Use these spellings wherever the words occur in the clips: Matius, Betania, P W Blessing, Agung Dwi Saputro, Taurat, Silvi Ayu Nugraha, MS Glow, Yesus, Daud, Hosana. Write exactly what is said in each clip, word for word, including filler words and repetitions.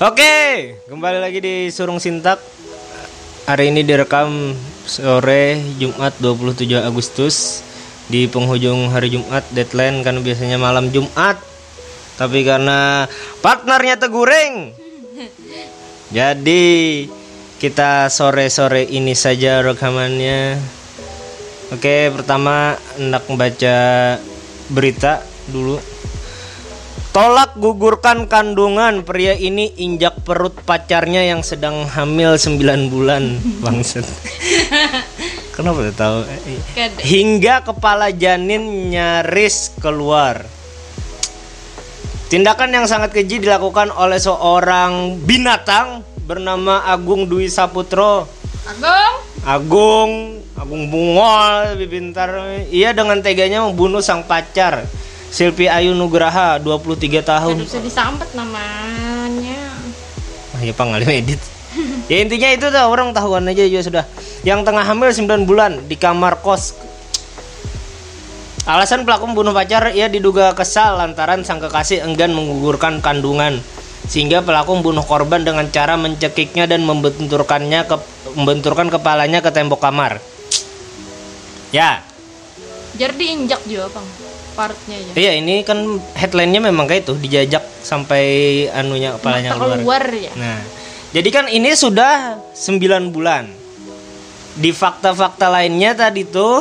Oke, kembali lagi di Surung Sintak. Hari ini direkam sore Jumat dua puluh tujuh Agustus, di penghujung hari Jumat, deadline kan biasanya malam Jumat. Tapi karena partnernya teguring, jadi kita sore-sore ini saja rekamannya. Oke, pertama hendak membaca berita dulu. Tolak gugurkan kandungan, pria ini injak perut pacarnya yang sedang hamil sembilan bulan. Bangset. Kenapa tahu? Hingga kepala janin nyaris keluar. Tindakan yang sangat keji dilakukan oleh seorang binatang bernama Agung Dwi Saputro. Agung? Agung, Agung Bungol lebih pintar. Ia dengan teganya membunuh sang pacar, Silvi Ayu Nugraha, dua puluh tiga tahun. Gak bisa disampet namanya. Ah, ya pang, ngalim edit. Ya intinya itu dah, orang tahuan aja juga sudah. Yang tengah hamil sembilan bulan di kamar kos. Alasan pelaku membunuh pacar, ia diduga kesal lantaran sang kekasih enggan menggugurkan kandungan, sehingga pelaku membunuh korban dengan cara mencekiknya dan membenturkannya ke, membenturkan kepalanya ke tembok kamar. Ya. Jadi diinjak juga, Bang. Partnya aja. Iya, ini kan headline-nya memang kayak itu, dijajak sampai anunya kepalanya keluar. keluar ya? Nah, jadi kan ini sudah sembilan bulan. Di fakta-fakta lainnya tadi tuh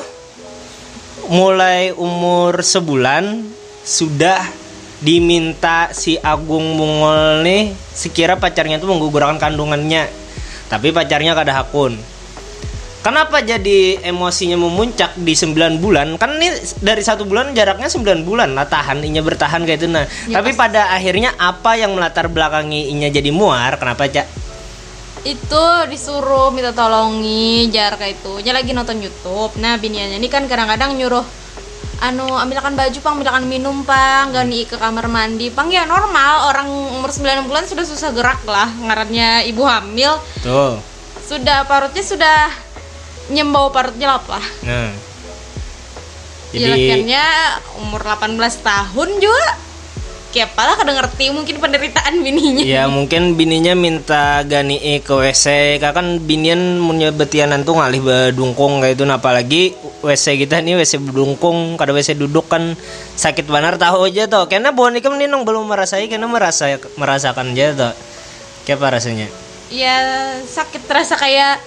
mulai umur sebulan sudah diminta si Agung Mungol nih, sekira pacarnya tuh menggugurkan kandungannya. Tapi pacarnya kada hakun. Kenapa jadi emosinya memuncak di sembilan bulan? Kan ini dari satu bulan jaraknya sembilan bulan. Nah, tahan inya bertahan kayak itu nah. Ya, tapi pasti. Pada akhirnya apa yang melatar belakangi inya jadi muar? Kenapa, Cak? Itu disuruh minta tolongi jarak itu. Nya lagi nonton YouTube. Nah, biniannya ini kan kadang-kadang nyuruh anu ambilkan baju, Pang, ambilkan minum, Pang, gani ke kamar mandi, Pang. Ya normal, orang umur sembilan bulan sudah susah gerak lah, ngarannya ibu hamil. Betul. Sudah parutnya sudah nyembau parutnya lah lah. Nah. Jelakannya umur delapan belas tahun juga. Kayak apalah kada ngerti mungkin penderitaan bininya. Ya mungkin bininya minta gani ke W C. Kan binian munnya betianan tuh ngalih bedungkung kayak itu. Nah, apalagi W C kita nih W C bedungkung, kada W C duduk kan sakit banar tahu aja tuh. Karena buan ikam nih nong belum merasai, karena merasa merasakan aja tuh. Kayak apa rasanya? Ya sakit, terasa kayak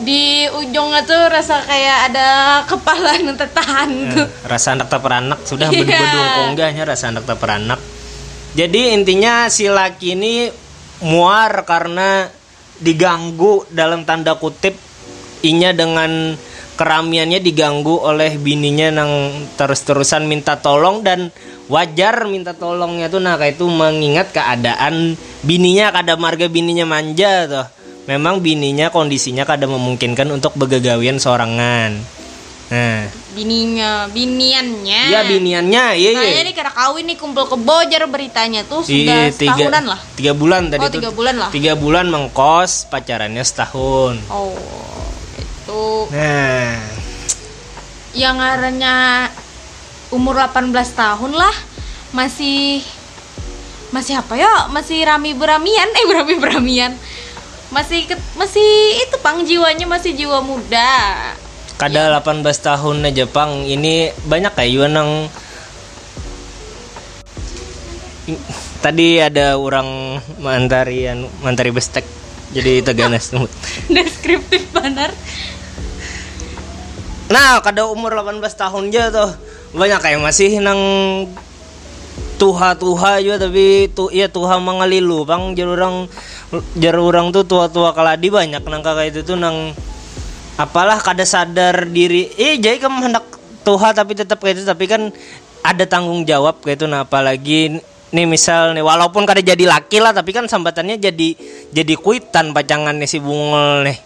di ujungnya tuh rasa kayak ada kepala yang tertahan tuh. Ya, rasa anak tak beranak sudah yeah. Bedung-bedung konggahnya rasa anak tak beranak. Jadi intinya si laki ini muar karena diganggu dalam tanda kutip, inya dengan keramiannya diganggu oleh bininya nang terus-terusan minta tolong, dan wajar minta tolongnya tuh nah kayak itu mengingat keadaan bininya kada marga bininya manja tuh. Memang bininya kondisinya kada memungkinkan untuk begegawian sorangan. Nah, bininya, biniannya. Iya, biniannya. Iya, iya. Nah, ini kada kawin nih kumpul kebojar beritanya tuh sudah Iyi, tiga, setahunan lah. tiga bulan tadi oh, tuh. Oh, tiga bulan lah. tiga bulan mengkos, pacarannya setahun. Oh, itu. Nah. Yang ngarannya umur delapan belas tahun lah, masih masih apa ya? Masih rami beramian, eh berami beramian. Masih masih itu Pang, jiwanya masih jiwa muda. Kada ya. delapan belas tahun aja Pang. Ini banyak kayak Yuan yang tadi ada orang mantarian mantari bestek. Jadi teganas semut. Deskriptif benar. Nah, kada umur delapan belas tahun aja tuh. Banyak kayak masih nang tuha-tuha juga, tapi tu iya tuha mangalilu Pang, jar urang jar urang tuh tua-tua kaladi banyak nang kakak itu tuh nang apalah kada sadar diri. Eh jadi kamu hendak tuha tapi tetap kayak itu, tapi kan ada tanggung jawab kayak itu nah, apalagi nih misal nih walaupun kada jadi laki lah tapi kan sambatannya jadi jadi kuitan pacangan nih si Bungol nih.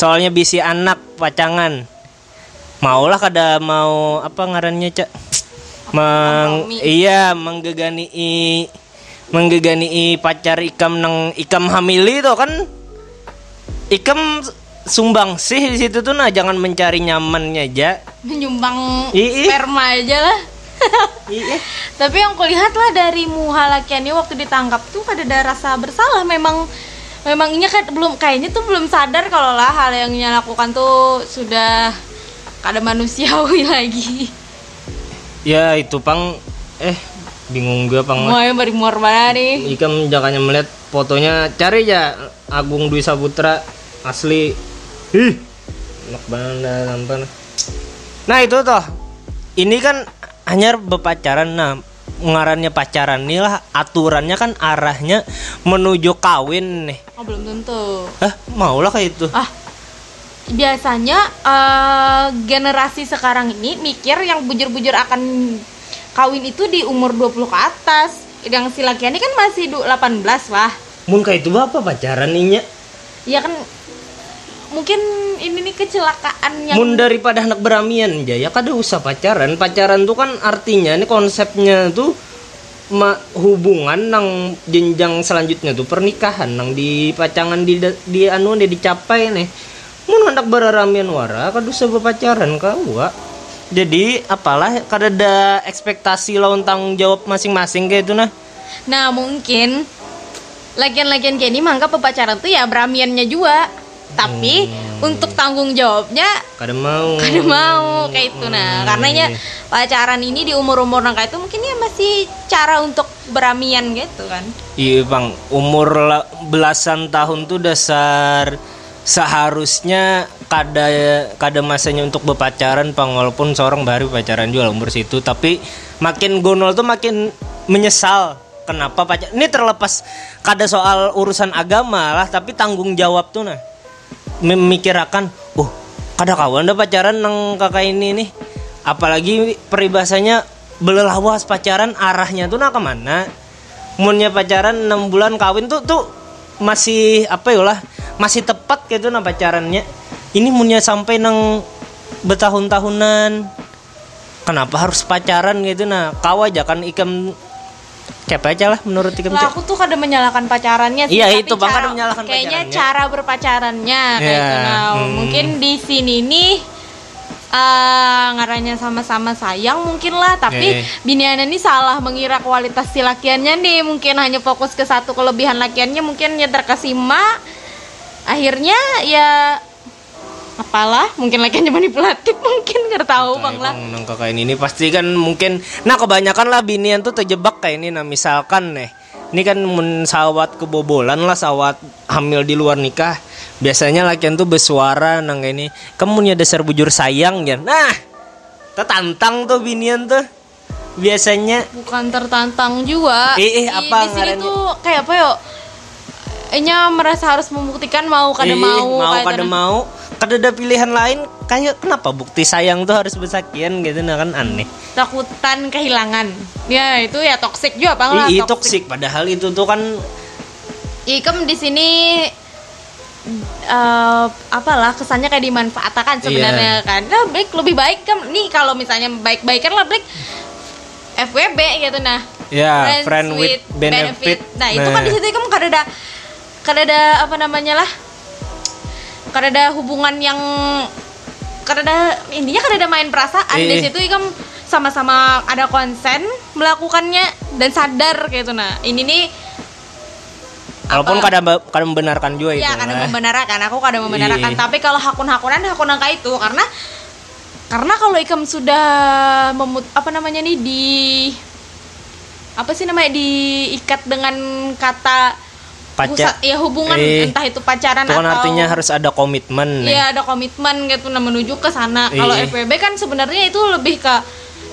Soalnya bisi anak pacangan. Maulah kada mau apa ngarannya Cak? Meng, iya menggegani menggegani pacar ikam nang ikam hamili tuh kan ikam sumbang sih di situ tuh nah, jangan mencari nyamannya aja menyumbang I-i. sperma aja lah Tapi yang kulihat lah dari muhalakiannya waktu ditangkap tuh pada ada rasa bersalah. Memang memangnya kan belum, kayaknya tuh belum sadar kalau lah hal yang dia lakukan tuh sudah kada manusiawi lagi. Ya itu pang eh bingung gue pang. Mau yang bari muar mana nih? Ikam jangannya melihat fotonya, cari aja Agung Dwi Saputro asli. Ih, enak banget nampaknya. Nah itu toh, ini kan hanya berpacaran. Nah ngarannya pacaran nih lah, aturannya kan arahnya menuju kawin nih. Oh belum tentu. Eh maulah kayak itu. Ah biasanya uh, generasi sekarang ini mikir yang bujur-bujur akan kawin itu di umur dua puluh ke atas. Yang si lakian ini kan masih delapan belas lah. Mun kayak itu apa pacaran nih? Ya kan mungkin ini nih kecelakaan yang mun daripada anak beramian aja ya kada usah pacaran. Pacaran tuh kan artinya ini konsepnya tuh ma, hubungan nang jenjang selanjutnya tuh pernikahan nang di pacangan di di anu nih dicapai nih. Mun anak beramian wara kada usah berpacaran kawa. Jadi apalah kada ada ekspektasi lawan tanggung jawab masing-masing kayak itu nah. Nah mungkin lagian-lagian kayak ini mangka pacaran tuh ya beramiannya juga. Tapi hmm. untuk tanggung jawabnya kada mau, kada mau kayak itu nah. Hmm. Karenanya pacaran ini di umur-umur nang kayak itu mungkin ya masih cara untuk beramian gitu kan. Iya bang, umur belasan tahun tuh dasar seharusnya kada kada masanya untuk berpacaran pang, walaupun seorang baru pacaran juga umur situ. Tapi makin gonol tuh makin menyesal. Kenapa pacar? Ini terlepas kada soal urusan agama lah, tapi tanggung jawab tuh nah. Memikirkan, oh kada kawan dah pacaran nang kakak ini nih. Apalagi peribahasanya belelawas pacaran arahnya tuh nak kemana? Munnya pacaran enam bulan kawin tuh tuh masih apa ya lah, masih tepat gitu nah pacarannya. Ini munnya sampai nang bertahun-tahunan, kenapa harus pacaran gitu nah? Kawa aja kan ikam capek aja lah menurut ikam. Nah, aku tuh kada menyalahkan pacarannya sih. Iya itu bang, kada menyalahkan pacarannya. Kayaknya cara berpacarannya yeah. kayak itu nah. Hmm. Mungkin di sini nih uh, ngaranya sama-sama sayang mungkin lah. Tapi yeah. biniannya nih salah mengira kualitas si lakiannya nih. Mungkin hanya fokus ke satu kelebihan lakiannya. Mungkin nyedar kesima. Akhirnya ya apalah, mungkin lakiannya manipulatif mungkin, nggak tahu bang lah. Nang kakak ini pasti kan mungkin, nah kebanyakan lah binian tuh terjebak kayak ini. Nah misalkan nih, ini kan sawat kebobolan lah, sawat hamil di luar nikah. Biasanya lakian tuh bersuara nang kayak ini, kamu punya dasar bujur sayang ya. Nah, tertantang tuh binian tuh biasanya. Bukan tertantang juga. Eh, eh apa? Di, di sini tuh kayak apa yo? Enya merasa harus membuktikan mau kada Ih, mau mau kada mau kada ada pilihan lain kayak kenapa bukti sayang tuh harus bersakian gitu nah kan aneh. Takutan kehilangan ya itu ya toksik juga bang lah. Iya toksik padahal itu tuh kan ikem di sini uh, apalah kesannya kayak dimanfaatkan sebenarnya yeah. kan. Nah Blake lebih baik kan nih kalau misalnya baik-baikan lah Blake F W B gitu nah. Ya, yeah, friend with benefit. benefit. Nah, nah, itu kan di situ kamu kada ada kada ada apa namanya lah? Kada ada hubungan yang kada ada intinya kada ada main perasaan. E. Di situ kamu sama-sama ada konsen melakukannya dan sadar kayak itu nah. Ini nih walaupun kada kada membenarkan juga ya, itu. Iya, kada nah. membenarkan. Aku kada membenarkan, e. tapi kalau hakun-hakunan hakun angka itu karena karena kalau ikam sudah memut apa namanya nih di apa sih namanya diikat dengan kata pacar ya hubungan eh, entah itu pacaran itu kan atau artinya harus ada komitmen ya eh. ada komitmen gitu nah menuju ke sana. Kalau F W B kan sebenarnya itu lebih ke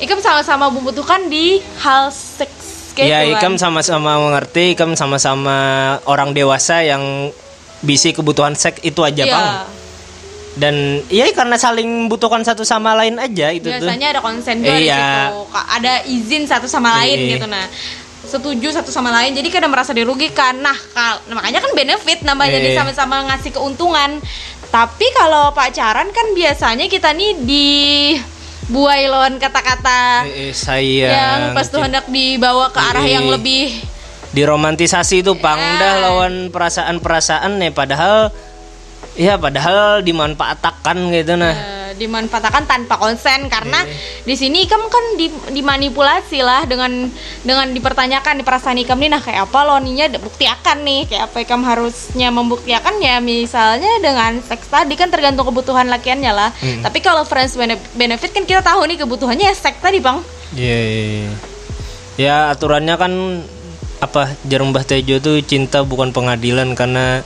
ikam sama-sama membutuhkan di hal seks gitu ya kan? Ikam sama-sama mengerti, ikam sama-sama orang dewasa yang bisi kebutuhan seks itu aja ya. Bang dan iya karena saling butuhkan satu sama lain aja itu biasanya tuh. Biasanya ada konsen juga e, di situ. Ya. Ada izin satu sama e. lain gitu nah. Setuju satu sama lain jadi kada merasa dirugikan. Nah, kal- nah makanya kan benefit namanya e. sama-sama ngasih keuntungan. Tapi kalau pacaran kan biasanya kita nih di buai lawan kata-kata e, e, sayang yang pas tuh hendak dibawa ke arah e. yang lebih diromantisasi itu pangdah e. lawan perasaan-perasaan nih padahal ya padahal dimanfaatkan gitu nah. dimanfaatkan tanpa konsen, karena yeah. di sini ikam kan dimanipulasi lah dengan dengan dipertanyakan di perasaan ikam nih, nah kayak apa lo ninya buktiakan nih, kayak apa ikam harusnya membuktiakan ya, misalnya dengan seks tadi kan tergantung kebutuhan lakiannya lah. Mm. Tapi kalau friends benefit kan kita tahu nih kebutuhannya seks tadi, Bang. Iya. Yeah. Ya aturannya kan apa, jarum bah tejo tuh cinta bukan pengadilan, karena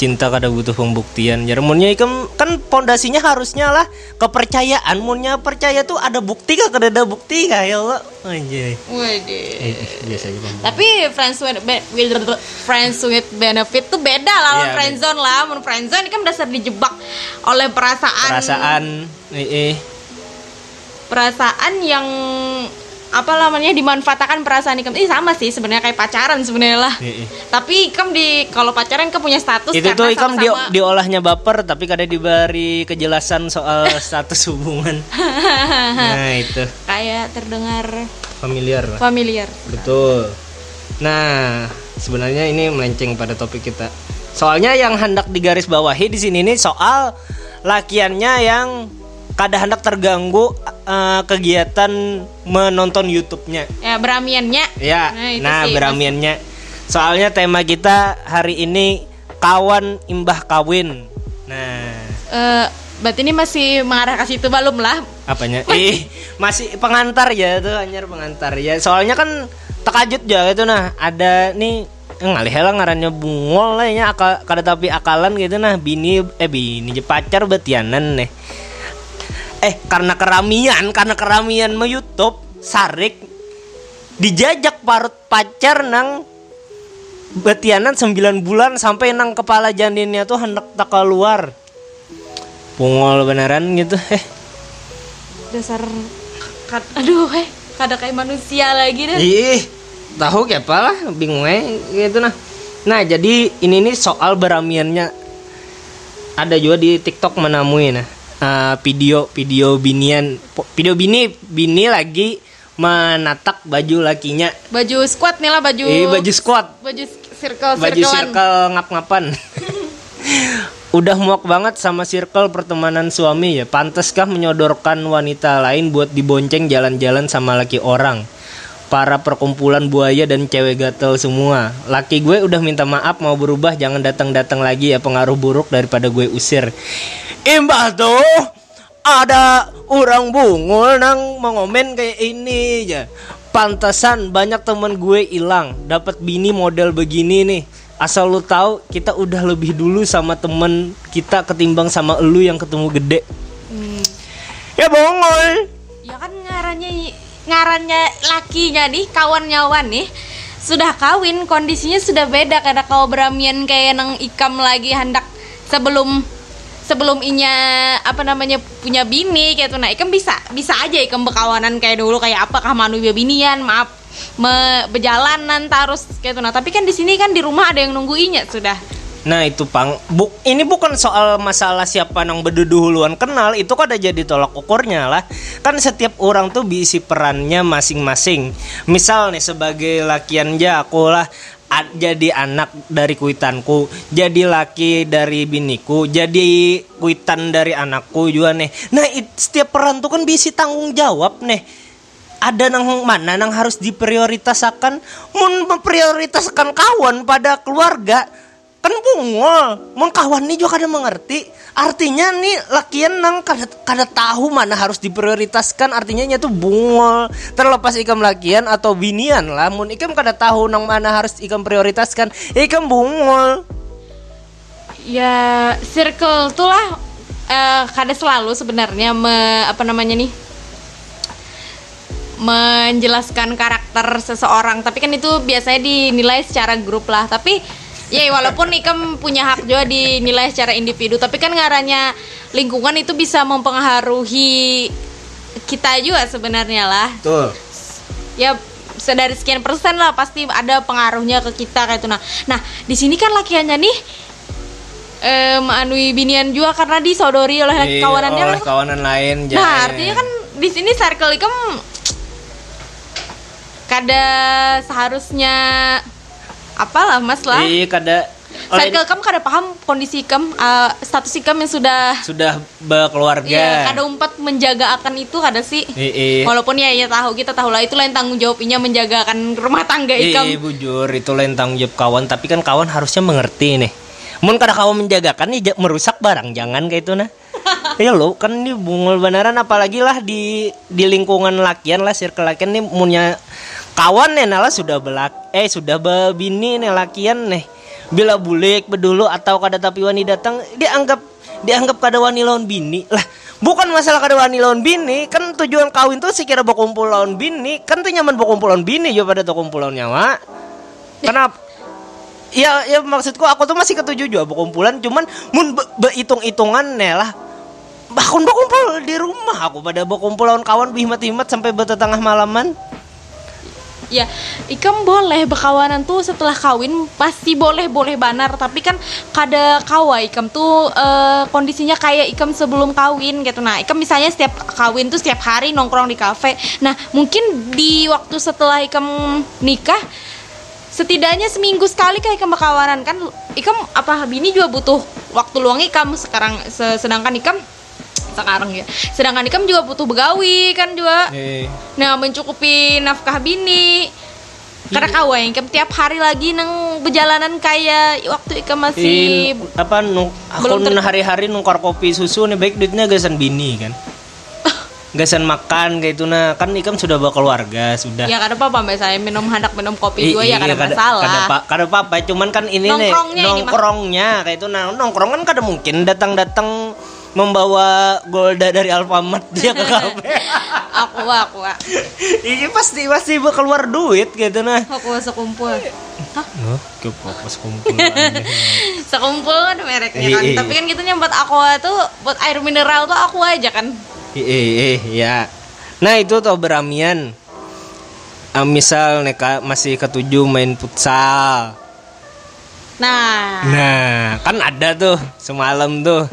cinta kada butuh pembuktian. Jarumunnya ikam kan pondasinya harusnya lah kepercayaan. Munnya percaya tuh ada bukti kah, kada ada bukti kah, ya Allah. Anjay. Waduh. Tapi friends with friends with benefit tuh beda lah lawan yeah, friendzone lah. Mun friendzone kan dasar dijebak oleh perasaan. Perasaan eh perasaan yang apa namanya, dimanfaatkan perasaan ikam. Ini sama sih sebenarnya kayak pacaran sebenarnya lah. I, i. Tapi ikam di kalau pacaran ikam punya status. Itu tuh ikam di, diolahnya baper tapi kadang diberi kejelasan soal status hubungan. Nah itu. Kayak terdengar familiar. Familiar. Betul. Nah sebenarnya ini melenceng pada topik kita. Soalnya yang hendak digarisbawahi di sini ini soal lakiannya yang kada hendak terganggu uh, kegiatan menonton YouTube-nya. Ya, beramiannya. Ya, nah, nah beramiannya. Soalnya tema kita hari ini kawan imbah kawin. Nah, uh, berarti ini masih mengarah ke situ belum lah? Apanya? Ih, eh, masih pengantar ya tuh, hanya pengantar ya. Soalnya kan takajut ya gitu nah, ada nih ngalih lah ngarannya bungol lah ya, akal, kada tapi akalan gitu nah, bini eh bini je pacar betianan nih. Eh karena keramian karena keramian me YouTube sarik dijajak parut pacar nang betianan sembilan bulan sampai nang kepala janinnya tuh hendak tak keluar. Pungol beneran gitu. Eh dasar kad, aduh eh kada kayak manusia lagi deh. Ih, tahu kayak apa lah, bingung eh gitu nah. Nah, jadi ini nih soal beramiannya. Ada juga di TikTok menemui nah. Uh, video video binian video bini bini lagi menatak baju lakinya, baju squad nih lah, baju eh, baju squad baju circle baju circle ngap-ngapan. Udah muak banget sama circle pertemanan suami ya, pantaskah menyodorkan wanita lain buat dibonceng jalan-jalan sama laki orang. Para perkumpulan buaya dan cewek gatel semua. Laki gue udah minta maaf mau berubah, jangan datang-datang lagi ya, pengaruh buruk daripada gue usir. Imbah tuh ada orang bungul nang mengomen kayak ini aja. Pantesan banyak temen gue hilang, dapat bini model begini nih. Asal lu tahu kita udah lebih dulu sama temen kita ketimbang sama elu yang ketemu gede. Hmm. Ya bungul. Ya kan ngarannya ngarannya lakinya nih, kawan nyawan nih. Sudah kawin, kondisinya sudah beda karena kau beramian kayak nang ikam lagi hendak sebelum sebelum inya apa namanya punya bini kayak tuh. Nah ikam bisa bisa aja ikam bekawanan kayak dulu kayak apa kah manusia binian maaf me, berjalanan terus kayak tuh. Nah tapi kan di sini kan di rumah ada yang nungguinnya sudah. Nah itu Pang, Bu, ini bukan soal masalah siapa nang beduduluan kenal, itu kan ada jadi tolak ukurnya lah. Kan setiap orang tuh diisi perannya masing-masing. Misal nih sebagai lakian ja aku lah, jadi anak dari kuitanku, jadi laki dari biniku, jadi kuitan dari anakku juga nih. Nah it, setiap peran tuh kan bisa tanggung jawab nih. Ada nang mana nang harus diprioritaskan. Mun memprioritaskan kawan pada keluarga kan bungol. Mun kawan nih juga kada mengerti. Artinya nih lakian nang kada, kada tahu mana harus diprioritaskan. Artinya nya tuh bungol. Terlepas ikam lakian atau binian lah, mun ikam kada tahu nang mana harus ikam prioritaskan, ikam bungol. Ya circle tuh lah uh, kada selalu sebenarnya me, apa namanya nih menjelaskan karakter seseorang. Tapi kan itu biasanya dinilai secara grup lah. Tapi ya walaupun ikam punya hak juga dinilai secara individu, tapi kan ngaranya lingkungan itu bisa mempengaruhi kita juga sebenarnya lah. Betul. Ya dari sekian persen lah pasti ada pengaruhnya ke kita kayak itu. Nah, nah di sini kan lakiannya nih eh menganui binian juga karena disodori oleh Iyi, kawanannya oleh kawanan lain. Nah, jay. Artinya kan di sini circle ikam kada seharusnya apalah mas lah. Iya kada Circle kamu kada paham kondisi kamu, uh, status kamu yang sudah sudah berkeluarga. Iya, kada umpat menjaga akan itu kada sih. Iya. Walaupun ya ya tahu kita tahulah itu lain tanggung jawabnya menjaga akan rumah tangga ikam. Iya, bujur itu lain tanggung jawab kawan, tapi kan kawan harusnya mengerti nih. Mun kada kawan menjagakan ya merusak barang, jangan kayak itu nah. Ya lo kan ini bungul beneran, apalagi lah di di lingkungan lakian lah, circle lakian nih punya kawan nih nalar sudah belak eh sudah bebini nih lakian nih, bila bulik bedulu atau kada tapi wani datang dianggap dianggap kada wani lawan bini lah. Bukan masalah kada wani lawan bini, kan tujuan kawin tuh sekira berkumpul lawan bini, kan tuh nyaman berkumpul lawan bini juga pada tuh kumpul lawan nyawa. Kenapa? Ya ya maksudku aku tuh masih ketujuh juga berkumpulan, cuman mun berhitung-hitungan nih lah. Bahkan berkumpul di rumah aku pada berkumpul lawan kawan bihimat-himat sampai bertetengah malaman. Ya, ikam boleh berkawanan tuh setelah kawin pasti boleh-boleh banar, tapi kan kada kawa ikam tuh e, kondisinya kayak ikam sebelum kawin gitu. Nah, ikam misalnya setiap kawin tuh setiap hari nongkrong di kafe. Nah, mungkin di waktu setelah ikam nikah setidaknya seminggu sekali kayak ikam berkawanan kan. Ikam apa bini juga butuh waktu luang ikam sekarang, sedangkan ikam sekarang ya. Sedangkan ikam juga butuh begawi kan juga. E. Nah, mencukupi nafkah bini. Karena kawa yang ikam tiap hari lagi nang perjalanan kayak waktu ikam masih e, apa nu, belum ter- hari-hari nungkar kopi susu nih baik duitnya gasan bini kan. Gasan makan kayak itu nah, kan ikam sudah berkeluarga sudah. Ya kada apa-apa mbak saya minum handak minum kopi e, juga e, ya kada masalah. Kada apa kada apa-apa cuman kan ini nongkrongnya nih nongkrongnya ini kayak itu nah, nongkrong kan kada mungkin datang-datang membawa Golda dari Alfamart dia ke kafe. aku aku. Ini pasti pasti keluar duit gitu nah. Aku sekumpul. Hah? Loh, aku sekumpul. Sekumpul kan mereknya kan. Tapi kan gitu nyambat Aqua tuh buat air mineral tuh aku aja kan. Iya, iya. Nah, itu tuh beramian. Uh, misal neka masih ketujuh main futsal. Nah. Nah, kan ada tuh semalam tuh.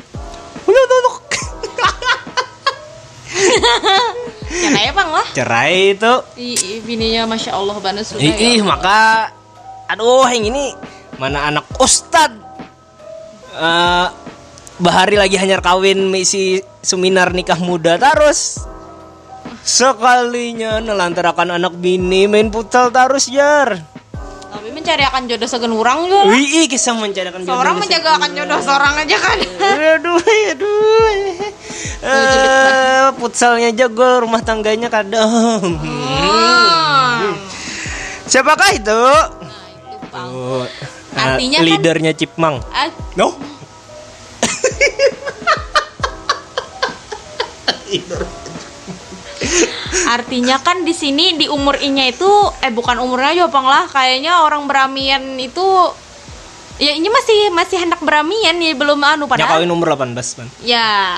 Cerai bang lah. Cerai itu. Ih, bininya masya Allah banget sudah. Ih, ya. Maka, aduh, yang ini mana anak ustad. Uh, bahari lagi hanyar kawin misi seminar nikah muda terus. Sekalinya nelantarakan anak bini main putal terus jar. Tapi mencari akan jodoh segan urang juga. Ih, kisah mencari akan jodoh. Seorang menjaga akan jodoh seorang aja kan. Aduh, aduh. Eh, futsalnya jago, rumah tangganya kadang. Hmm. Siapakah itu? Nah, itu Bang. Oh. Artinya uh, leadernya kan Cipmang. Uh, no. Artinya kan di sini di umur inya itu eh bukan umurnya Jopang lah, kayaknya orang beramian itu ya ini masih masih hendak beramian ya belum anu pada. Ya kawin umur delapan belas, Bang. Ya.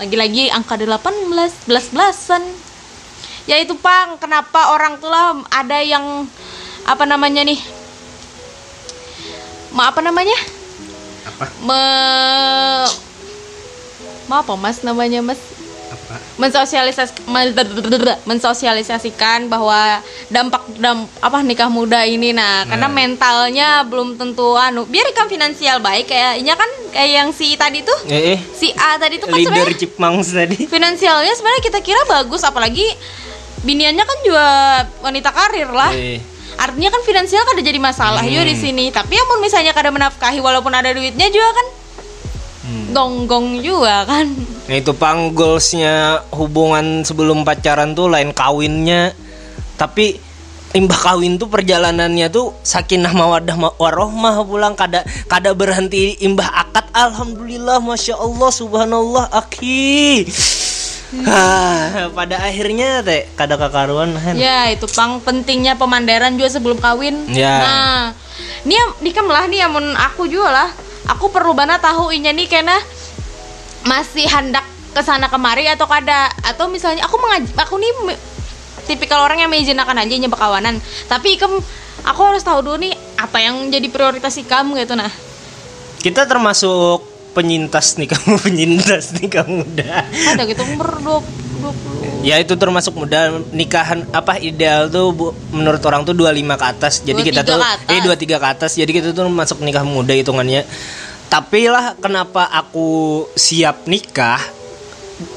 Lagi-lagi angka delapan belas, belas-belasan. Ya itu Pang, kenapa orang tuh lah ada yang apa namanya nih? Ma apa namanya? Apa? Me Ma apa Mas namanya Mas? Apa? Mensosialisask... mensosialisasikan bahwa dampak damp apa nikah muda ini nah, karena nah. Mentalnya belum tentu anu. Biar kan finansial baik kayaknya kan kayak yang si tadi tuh. E-e. Si A tadi tuh kan leader Cipmang tadi. Finansialnya sebenarnya kita kira bagus apalagi biniannya kan juga wanita karir lah. E-e. Artinya kan finansial kada jadi masalah hmm. yo di sini. Tapi amun ya, misalnya kada menafkahi walaupun ada duitnya juga kan. Hmm. Gonggong juga kan. Nah itu Pang, goalsnya hubungan sebelum pacaran tuh lain kawinnya. Tapi imbah kawin tuh perjalanannya tuh sakinah mawaddah warohmah pulang. Kada kada berhenti imbah akad. Alhamdulillah, masya Allah, subhanallah, aki. Hah, pada akhirnya teh kada kakaruan. Ya itu Pang, pentingnya pemandaran juga sebelum kawin ya. Nah ini dikam lah nih amun aku juga lah. Aku perlu bana tahu inya nih karena masih hendak kesana kemari atau kada, atau misalnya aku mengaj aku nih me- tipikal orang yang mengizinkan aja inya berkawanan. Tapi ikam aku harus tahu dulu nih apa yang jadi prioritas ikam gitu nah. Kita termasuk penyintas nih kamu penyintas nih kamu udah. Ada gitu umur dua puluh Ya itu termasuk muda. Nikahan apa ideal tuh bu, menurut orang tuh dua puluh lima ke atas. Jadi kita tuh eh dua puluh tiga ke atas. Jadi kita tuh masuk nikah muda hitungannya. Tapi lah kenapa aku siap nikah?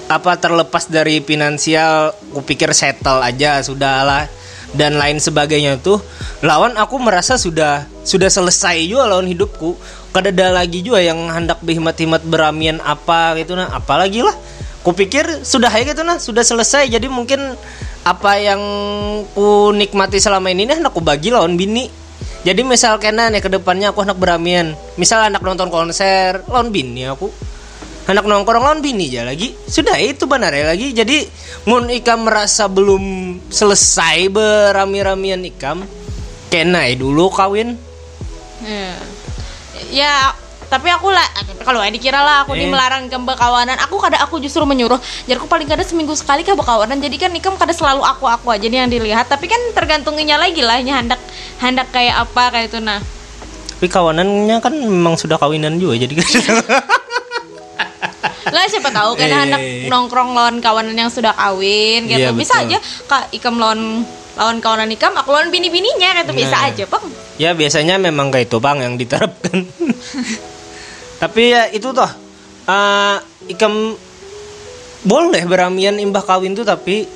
Apa terlepas dari finansial, aku pikir settle aja sudahlah dan lain sebagainya tuh. Lawan aku merasa sudah sudah selesai juga lawan hidupku. Kadada lagi juga yang hendak berhemat-hemat beramian apa gitu nah, apalagi lah. Kupikir sudah ya gitu nah, sudah selesai. Jadi mungkin apa yang ku nikmati selama ini nah aku bagi lawan bini. Jadi misal kena nih ke depannya aku hendak beramian. Misal hendak nonton konser lawan bini aku. Hendak nongkrong lawan bini aja lagi. Sudah itu benar ya lagi. Jadi mun ikam merasa belum selesai berami-ramian ikam, kena dulu kawin. Hmm. Ya tapi aku lah kalau ada dikira lah aku eh. nih melarang ikam berkawanan. Aku kada aku justru menyuruh. Jadi aku paling kada seminggu sekali kah berkawanan. Jadi kan ikam kada selalu aku aku aja nih yang dilihat. Tapi kan tergantunginya lagi lah. Nya handak handak kayak apa kayak itu nah. Tapi kawanannya kan memang sudah kawinan juga. Jadi lah siapa tahu kan eh. handak nongkrong lawan kawanan yang sudah kawin gitu. Ya, bisa betul. Aja kak ikam lawan lawan kawanan ikam. Aku lawan bini bininya gitu nah. Bisa aja bang. Ya biasanya memang kayak itu bang yang diterapkan. Tapi ya itu toh uh, ikam boleh beramian imbah kawin tuh tapi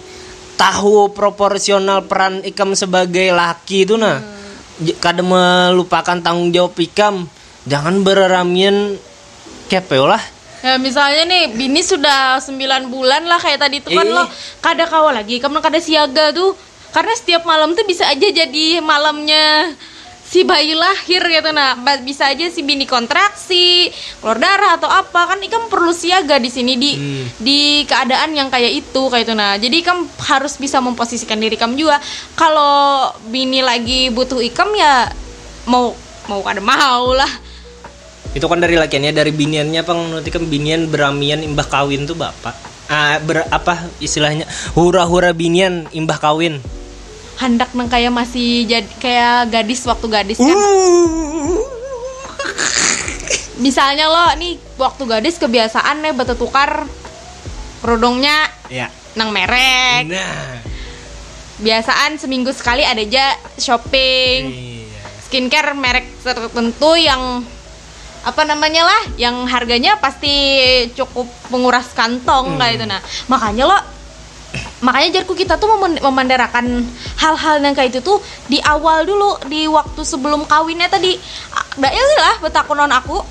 tahu proporsional peran ikam sebagai laki itu nah. hmm. Kada melupakan tanggung jawab ikam. Jangan beramian kepeo lah. Ya misalnya nih bini sudah sembilan bulan lah kayak tadi itu kan eh. lo kada kawa lagi kamu kada siaga tuh. Karena setiap malam tuh bisa aja jadi malamnya si bayi lahir gitu nah. Bisa aja si bini kontraksi, keluar darah atau apa. Kan ikam perlu siaga di sini di hmm. di keadaan yang kayak itu kayak itu nah. Jadi ikam harus bisa memposisikan diri ikam juga. Kalau bini lagi butuh ikam ya mau mau kada mau lah. Itu kan dari lakiannya, dari biniannya apa menurut ikam binian beramian imbah kawin tuh bapak. Ah ber, apa istilahnya? Hura-hura binian imbah kawin. Handak nang kayak masih jadi kayak gadis waktu gadis kan. Uh. Misalnya lo nih waktu gadis kebiasaannya bertukar rodongnya ya. Nang merek. Nah. Biasaan seminggu sekali ada aja shopping. Iya. Skincare merek tertentu yang apa namanya lah yang harganya pasti cukup menguras kantong hmm. kayak itu nah. Makanya lo makanya jarku kita tuh memanderakan hal-hal yang kayak itu tuh di awal dulu di waktu sebelum kawinnya tadi. Dak ya lah betakunon aku.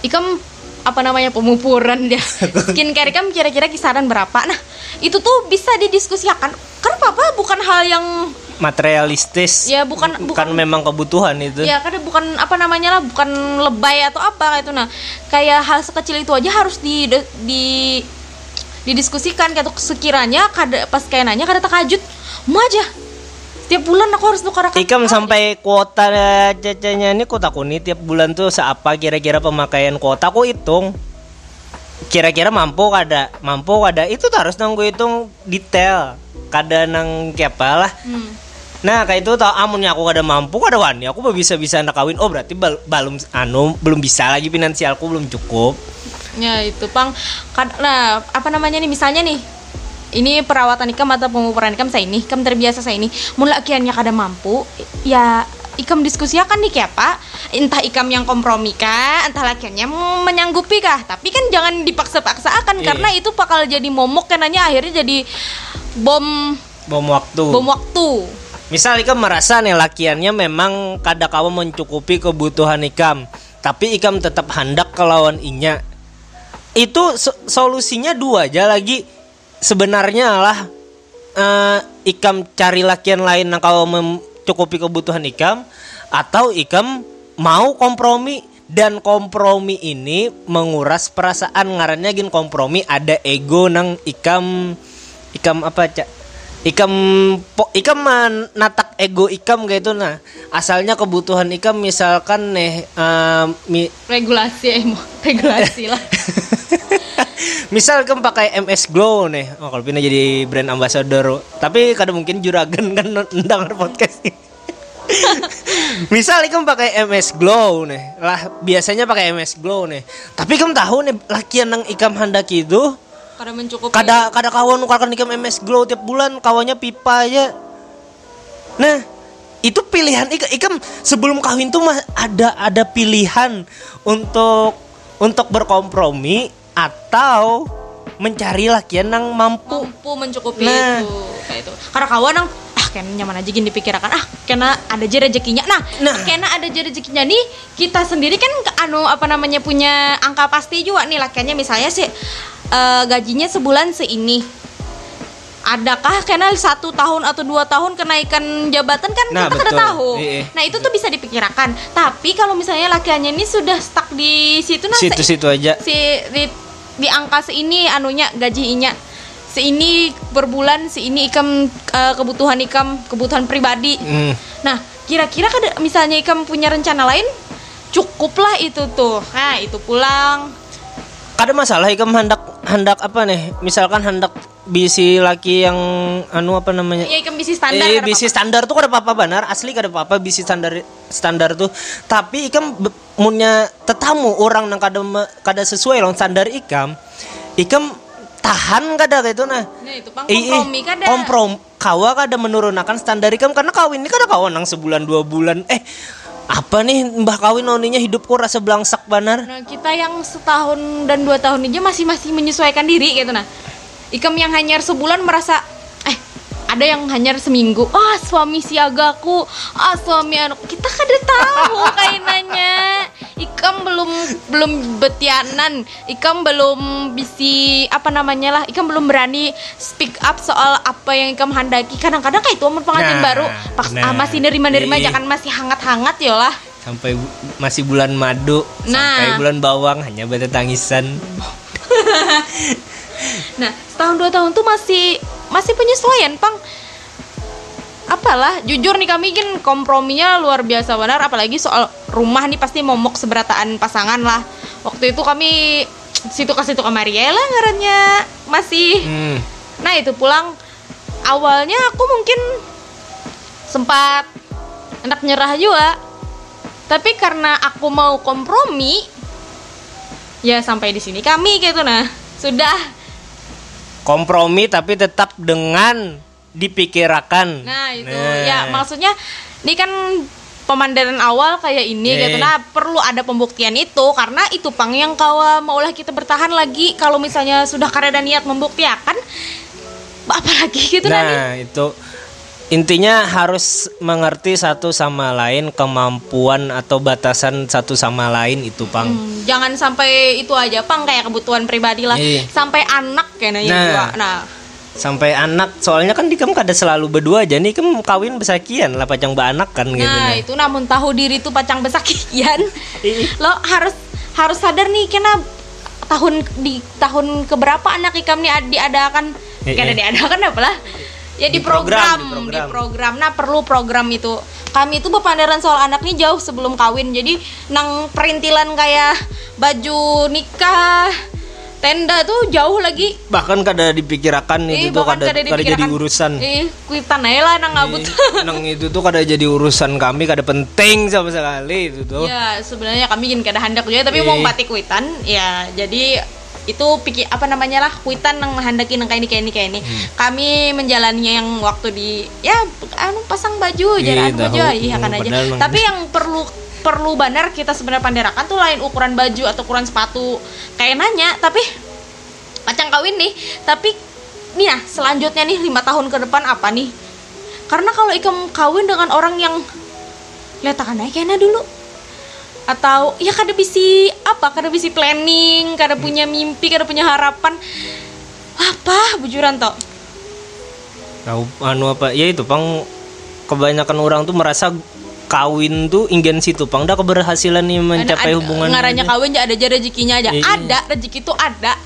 Ikam apa namanya pemupuran dia. Skincare ikam kira-kira kisaran berapa? Nah, itu tuh bisa didiskusikan. Kenapa apa bukan hal yang materialistis. Ya bukan, bukan bukan memang kebutuhan itu. Ya karena bukan apa namanya lah bukan lebay atau apa kayak itu nah. Kayak hal sekecil itu aja harus di di didiskusikan kayak tuh sekiranya kada pas kayak nanya kada takajut. Mau aja. Tiap bulan aku harus tukar akun. Ikam sampai kuota cecenya ini kuota ku nih tiap bulan tuh seapa kira-kira pemakaian kuota ku hitung. Kira-kira mampu kada? Mampu kada? Itu tuh harus nang ku hitung detail. Kada nang kepala lah. Hmm. Nah, kayak itu tau amunnya aku kada mampu kada wani. Aku bisa-bisa nak kawin. Oh, berarti bal- balum, anu, belum bisa lagi finansialku belum cukup. Ya itu, Pang. Kad- nah, apa namanya nih misalnya nih ini perawatan ikam atau pengukuran ikam saya ini ikam terbiasa saya ini mula kiannya kada mampu ya ikam diskusiakan nih kayak apa entah ikam yang kompromi kah entah lakiannya menyanggupi kah tapi kan jangan dipaksa-paksakan yeah. Karena itu bakal jadi momok kenanya akhirnya jadi bom bom waktu bom waktu misal ikam merasa nih lakiannya memang kada kawa mencukupi kebutuhan ikam tapi ikam tetap handak kelawan inya itu so- solusinya dua aja lagi. Sebenarnya lah uh, ikam cari lakian lain yang kalau mencukupi kebutuhan ikam atau ikam mau kompromi dan kompromi ini menguras perasaan ngarannya gin kompromi ada ego nang ikam ikam apa cak ikam po, ikam menatak ego ikam kayak itu nah asalnya kebutuhan ikam misalkan nih uh, mi- regulasi emo regulasi lah. Misal kamu pakai M S Glow nih, oh, kalau pindah jadi brand ambassador, tapi kada mungkin juragan kan dengar podcast ini. Misal kamu pakai M S Glow nih, lah biasanya pakai M S Glow nih, tapi kamu tahu nih lakian yang ikam handaki itu Kada mencukupi. Kada kada kawan nukarkan nikam M S Glow tiap bulan, kawannya pipa aja. Nah, itu pilihan ikam, ikam sebelum kawin tuh mas, ada ada pilihan untuk untuk berkompromi atau mencari lakian yang mampu mampu mencukupi nah. itu kayak itu. Karena kawan yang ah kena nyaman aja gini dipikirkan, ah kena ada je rezekinya. Nah, nah. kena ada je rezekinya nih, kita sendiri kan anu apa namanya punya angka pasti juga nih lakiannya misalnya sih Uh, gajinya sebulan seini. Adakah karena satu tahun atau dua tahun kenaikan jabatan kan nah, kita betul. Kada tahu. Iyi. Nah itu tuh bisa dipikirkan. Tapi kalau misalnya lakiannya ini sudah stuck di situ nah situ-situ se- aja. Si di, di angka seini anunya gajinya. Seini per bulan, seini ikam uh, kebutuhan ikam, kebutuhan pribadi. Mm. Nah, kira-kira kada misalnya ikam punya rencana lain, cukuplah itu tuh. Nah, itu pulang. Kada masalah ikam hendak hendak apa nih? Misalkan hendak bisi laki yang anu apa namanya? Ya ikam bisi standar. Eh, bisi apa-apa. Standar tuh kada apa-apa benar, asli kada apa-apa bisi standar standar tuh. Tapi ikam munnya tetamu orang nang kada kada sesuai lawan standar ikam, ikam tahan kada gitu nah. Nah itu pang kompromi kada. Komprom kawa kada menurunkan standar ikam karena kawin ini kada kawan nang sebulan dua bulan eh apa nih mbah kawin noninya hidupku rasa belangsak banar. Nah, kita yang setahun dan dua tahun aja masih masih menyesuaikan diri gitu nah. Ikam yang hanyar sebulan merasa eh ada yang hanyar seminggu. Ah oh, suami siagaku, ah oh, suami anu kita kada tahu kainannya. Ikam belum belum betianan, ikam belum bisi apa namanya lah, ikam belum berani speak up soal apa yang ikam handaki. Kadang-kadang kayak itu umur pengantin nah, baru, pas nah, ah, masih nerima-nerima iya. Jangan masih hangat-hangat yolah. Sampai bu- masih bulan madu, nah. Sampai bulan bawang hanya bete tangisan. Nah, setahun dua tahun tuh masih masih penyesuaian, Pang. Apalah, jujur nih kami kan komprominya luar biasa benar. Apalagi soal rumah nih pasti momok seberataan pasangan lah. Waktu itu kami situ ke situ kamari ya lah ngarannya masih. Hmm. Nah itu pulang awalnya aku mungkin sempat enak nyerah juga. Tapi karena aku mau kompromi, ya sampai di sini kami gitu nah sudah. Kompromi tapi tetap dengan dipikirkan. Nah itu nah. Ya maksudnya ini kan pemandaran awal kayak ini gitu. Nah perlu ada pembuktian itu karena itu pang yang kawa maulah kita bertahan lagi kalau misalnya sudah kareda niat membuktikan apalagi gitu nah nani. Itu intinya harus mengerti satu sama lain kemampuan atau batasan satu sama lain itu pang. Hmm, jangan sampai itu aja pang kayak kebutuhan pribadi lah e. Sampai anak kayaknya nah. Juga. Nah sampai anak soalnya kan dikam kada selalu berdua aja nih kem kawin besakian lah pacang baanak kan nah, gitu nah itu namun tahu diri tuh pacang besakian lo harus harus sadar nih kena tahun di tahun keberapa anak ikam nih diadakan kada diadakan apalah ya di program, di program di program nah perlu program itu kami itu berpandaran soal anak nih jauh sebelum kawin jadi nang perintilan kayak baju nikah tenda tuh jauh lagi bahkan kada dipikirkan eh, itu tuh kada kada, kada jadi urusan eh kuitan ae lah nang ngabut eh, nang itu tuh kada jadi urusan kami kada penting sama sekali itu tuh ya sebenarnya kami gin kada handak juga tapi eh. Mau batik kuitan ya jadi itu pikir apa namanya lah kuitan nang handaki nang kayak ini kayak ini kayak ini hmm. Kami menjalaninya yang waktu di ya anu pasang baju jalan eh, baju iya kan aja nang... tapi yang perlu perlu benar kita sebenarnya panderakan tuh lain ukuran baju atau ukuran sepatu kayak nanya tapi macam kawin nih tapi nih nah selanjutnya nih lima tahun ke depan apa nih karena kalau ikam kawin dengan orang yang letakan aja kayaknya dulu atau ya kada bisi apa kada bisi planning kada punya mimpi kada punya harapan apa bujuran toh tahu anu apa ya itu pang kebanyakan orang tuh merasa kawin tuh ingin situ pang dah keberhasilan nih mencapai ada, hubungan ngaranya kawin aja ada aja rezekinya aja iya. Ada rezeki tuh ada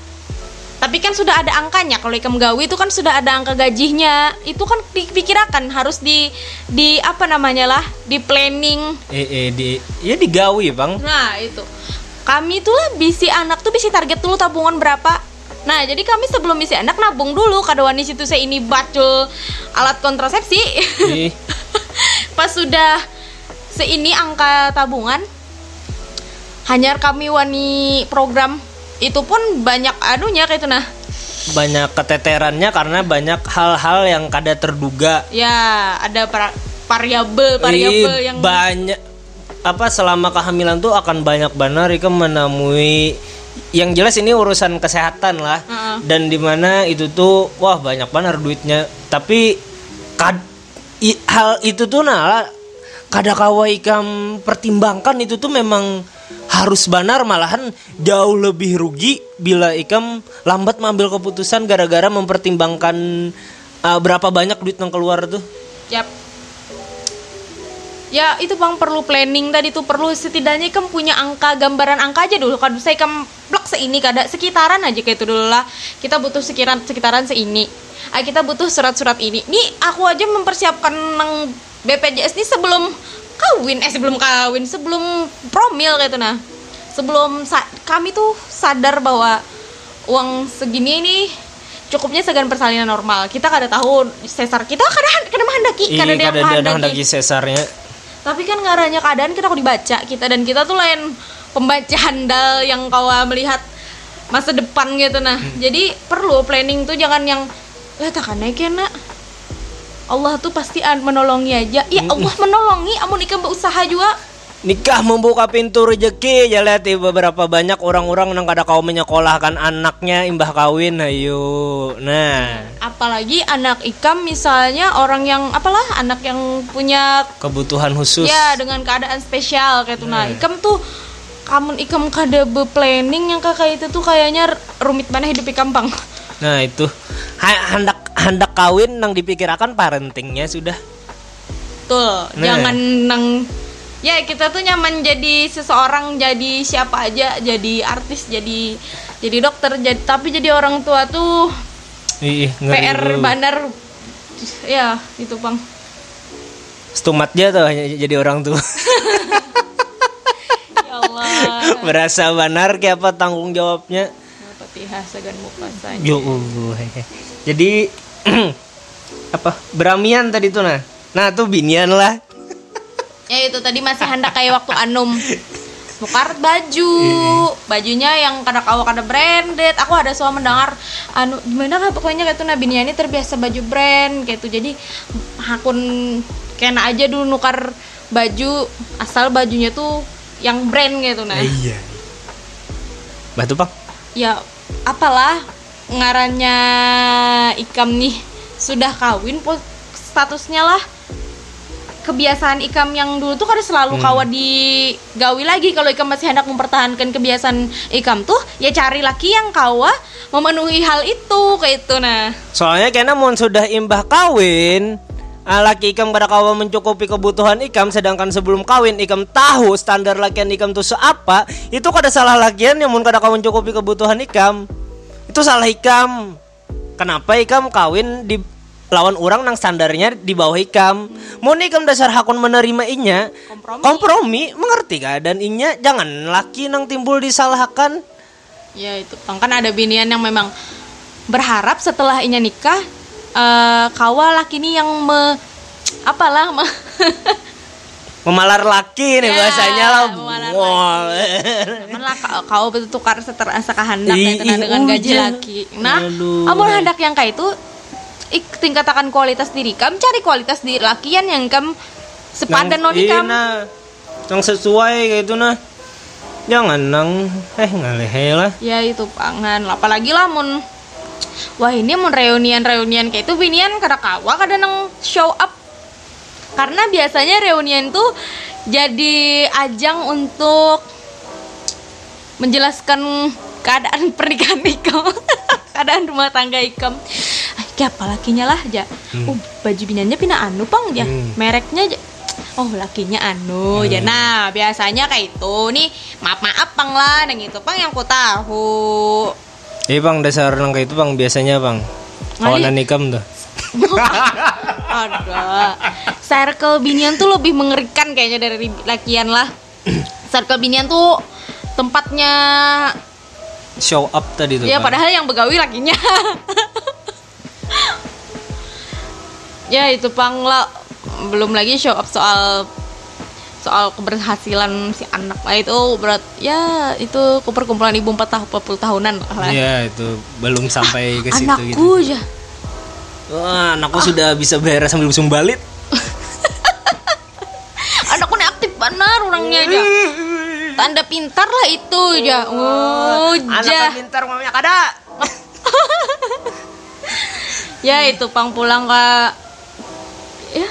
tapi kan sudah ada angkanya kalau ikam gawi itu kan sudah ada angka gajinya itu kan dipikirkan harus di di apa namanya lah di planning eh eh di ya di gawi bang nah itu kami tuh lah bisi anak tuh bisi target dulu tabungan berapa. Nah, jadi kami sebelum isi anak nabung dulu kada wani situ saya ini bacul alat kontrasepsi. Ih. Pas sudah seini angka tabungan hanyar kami wani program itu pun banyak anunya kayak itu nah. banyak keteterannya karena banyak hal-hal yang kada terduga. Ya, ada variabel-variabel yang banyak. Apa selama kehamilan tuh akan banyak benar Rika menemui. Yang jelas ini urusan kesehatan lah, uh-uh. dan dimana itu tuh wah banyak banget duitnya. Tapi kad, i, hal itu tuh nah kadakawa ikam pertimbangkan itu tuh memang harus benar, malahan jauh lebih rugi bila ikam lambat mengambil keputusan gara-gara mempertimbangkan uh, berapa banyak duit yang keluar tuh. Yap. Ya itu bang, perlu planning tadi tuh, perlu setidaknya ikam punya angka, gambaran angka aja dulu. Kalau saya ikam blok seini kada, sekitaran aja kayak itu dulu lah. Kita butuh sekiran sekitaran seini. Ah kita butuh surat-surat ini. Nih aku aja mempersiapkan nang B P J S nih sebelum kawin, eh sebelum kawin, sebelum promil kayak itu nah. Sebelum sa- kami tuh sadar bahwa uang segini nih cukupnya segan persalinan normal. Kita kada tahu sesar kita kada kada menghendaki, kada dia menghendaki sesarnya. Tapi kan ngaranya keadaan kita kok dibaca kita, dan kita tuh lain pembaca handal yang kau melihat masa depan gitu nah. Jadi perlu planning tuh, jangan yang lah takkan naik nak. Allah tuh pasti menolongi aja. Ya Allah menolongi, amun ikam berusaha juga. Nikah membuka pintu rejeki. Ya lihat beberapa banyak orang-orang yang kada kau menyekolahkan anaknya imbah kawin, ayo. Nah, apalagi anak ikam misalnya orang yang apalah, anak yang punya kebutuhan khusus. Ya, dengan keadaan spesial kayak itu nah. Nah, ikam tuh kamun ikam kada be-planning yang kayak itu tuh kayaknya rumit mana hidup ikam bang. Nah, itu hendak hendak kawin nang dipikirakan parentingnya sudah. Betul, nah. Jangan nang ya kita tuh nyaman jadi seseorang, jadi siapa aja, jadi artis, jadi jadi dokter, jadi tapi jadi orang tua tuh ih, P R bandar ya itu bang. Stumatnya tuh hanya jadi orang tua. Ya Allah. Berasa benar kayak apa tanggung jawabnya? Patihah segan mukasanya. Yo Allah. Jadi apa? Beramian tadi tuh nah. Nah, tuh binian lah. Ya itu tadi masih hendak kayak waktu Anum mukar baju, bajunya yang kadang awak kada branded. Aku ada soal mendengar anu gimana lah pokoknya kayak itu Nabinia ini terbiasa baju brand kayak itu. Jadi hakun kena aja dulu nukar baju asal bajunya tuh yang brand kayak itu nah. Iya. Batu Pak. Ya apalah ngarannya ikam nih sudah kawin statusnya lah. Kebiasaan ikam yang dulu tuh kada selalu hmm. kawa digawi lagi. Kalau ikam masih hendak mempertahankan kebiasaan ikam tuh, ya cari laki yang kawa memenuhi hal itu kayak itu nah. Soalnya karena mun sudah imbah kawin, laki ikam kada kawa mencukupi kebutuhan ikam, sedangkan sebelum kawin ikam tahu standar lakian ikam tuh seapa, itu kada salah lakian yang mun kada kawa mencukupi kebutuhan ikam. Itu salah ikam. Kenapa ikam kawin di lawan orang nang standarnya di bawah ikam. Mun ikam dasar hakun menerima inya, kompromi, kompromi mengerti keadaan inya, jangan laki nang timbul disalahkan. Ya itu, kan ada binian yang memang berharap setelah inya nikah uh, kawa laki ini yang me, apalah me memalar laki nih ya, bahasanya lah. Wow. Lah kau bertukar seterasa kehendak dengan gaji jen. Laki. Nah, amun hendak yang kayak itu ik tingkatkan kualitas diri kamu, cari kualitas diri lakian yang kamu sepadan noni kamu yang sesuai kayak itu nah. Jangan nang eh ngalehe lah ya itu pangan. Apalagi lah mun wah ini mun reunian-reunian kayak itu binian kada kawa kada nang show up, karena biasanya reunian tuh jadi ajang untuk menjelaskan keadaan pernikahan ikam, keadaan rumah tangga ikam. Kayak apa lakinya lah aja. Hmm. Oh, baju binannya pina anu pang ya. Hmm. Mereknya aja. Oh, lakinya anu hmm. ya. Nah, biasanya kayak itu. Nih, maaf-maaf pang lah nang itu pang yang ku tahu. Eh, Bang, dasar nang kayak itu Bang biasanya, Bang. Kawanan nikam tuh. Ada. Circle binian tuh lebih mengerikan kayaknya dari lakian lah. Circle binian tuh tempatnya show up tadi tuh. Ya, Bang. Padahal yang begawi lakinya. Ya itu pang lah, belum lagi show up soal soal keberhasilan si anak lah itu berat ya, itu kumpulan ibu empat puluh tahunan lah. Iya, itu belum sampai ah, ke situ anakku gitu. Anakku ya. Wah, anakku ah. sudah bisa beres sambil usung balit. Anakku nih aktif benar orangnya aja. Tanda pintar lah itu aja. Oh, anak ja. pintar mamanya kada. Ya itu pang pulang Kak. Ya,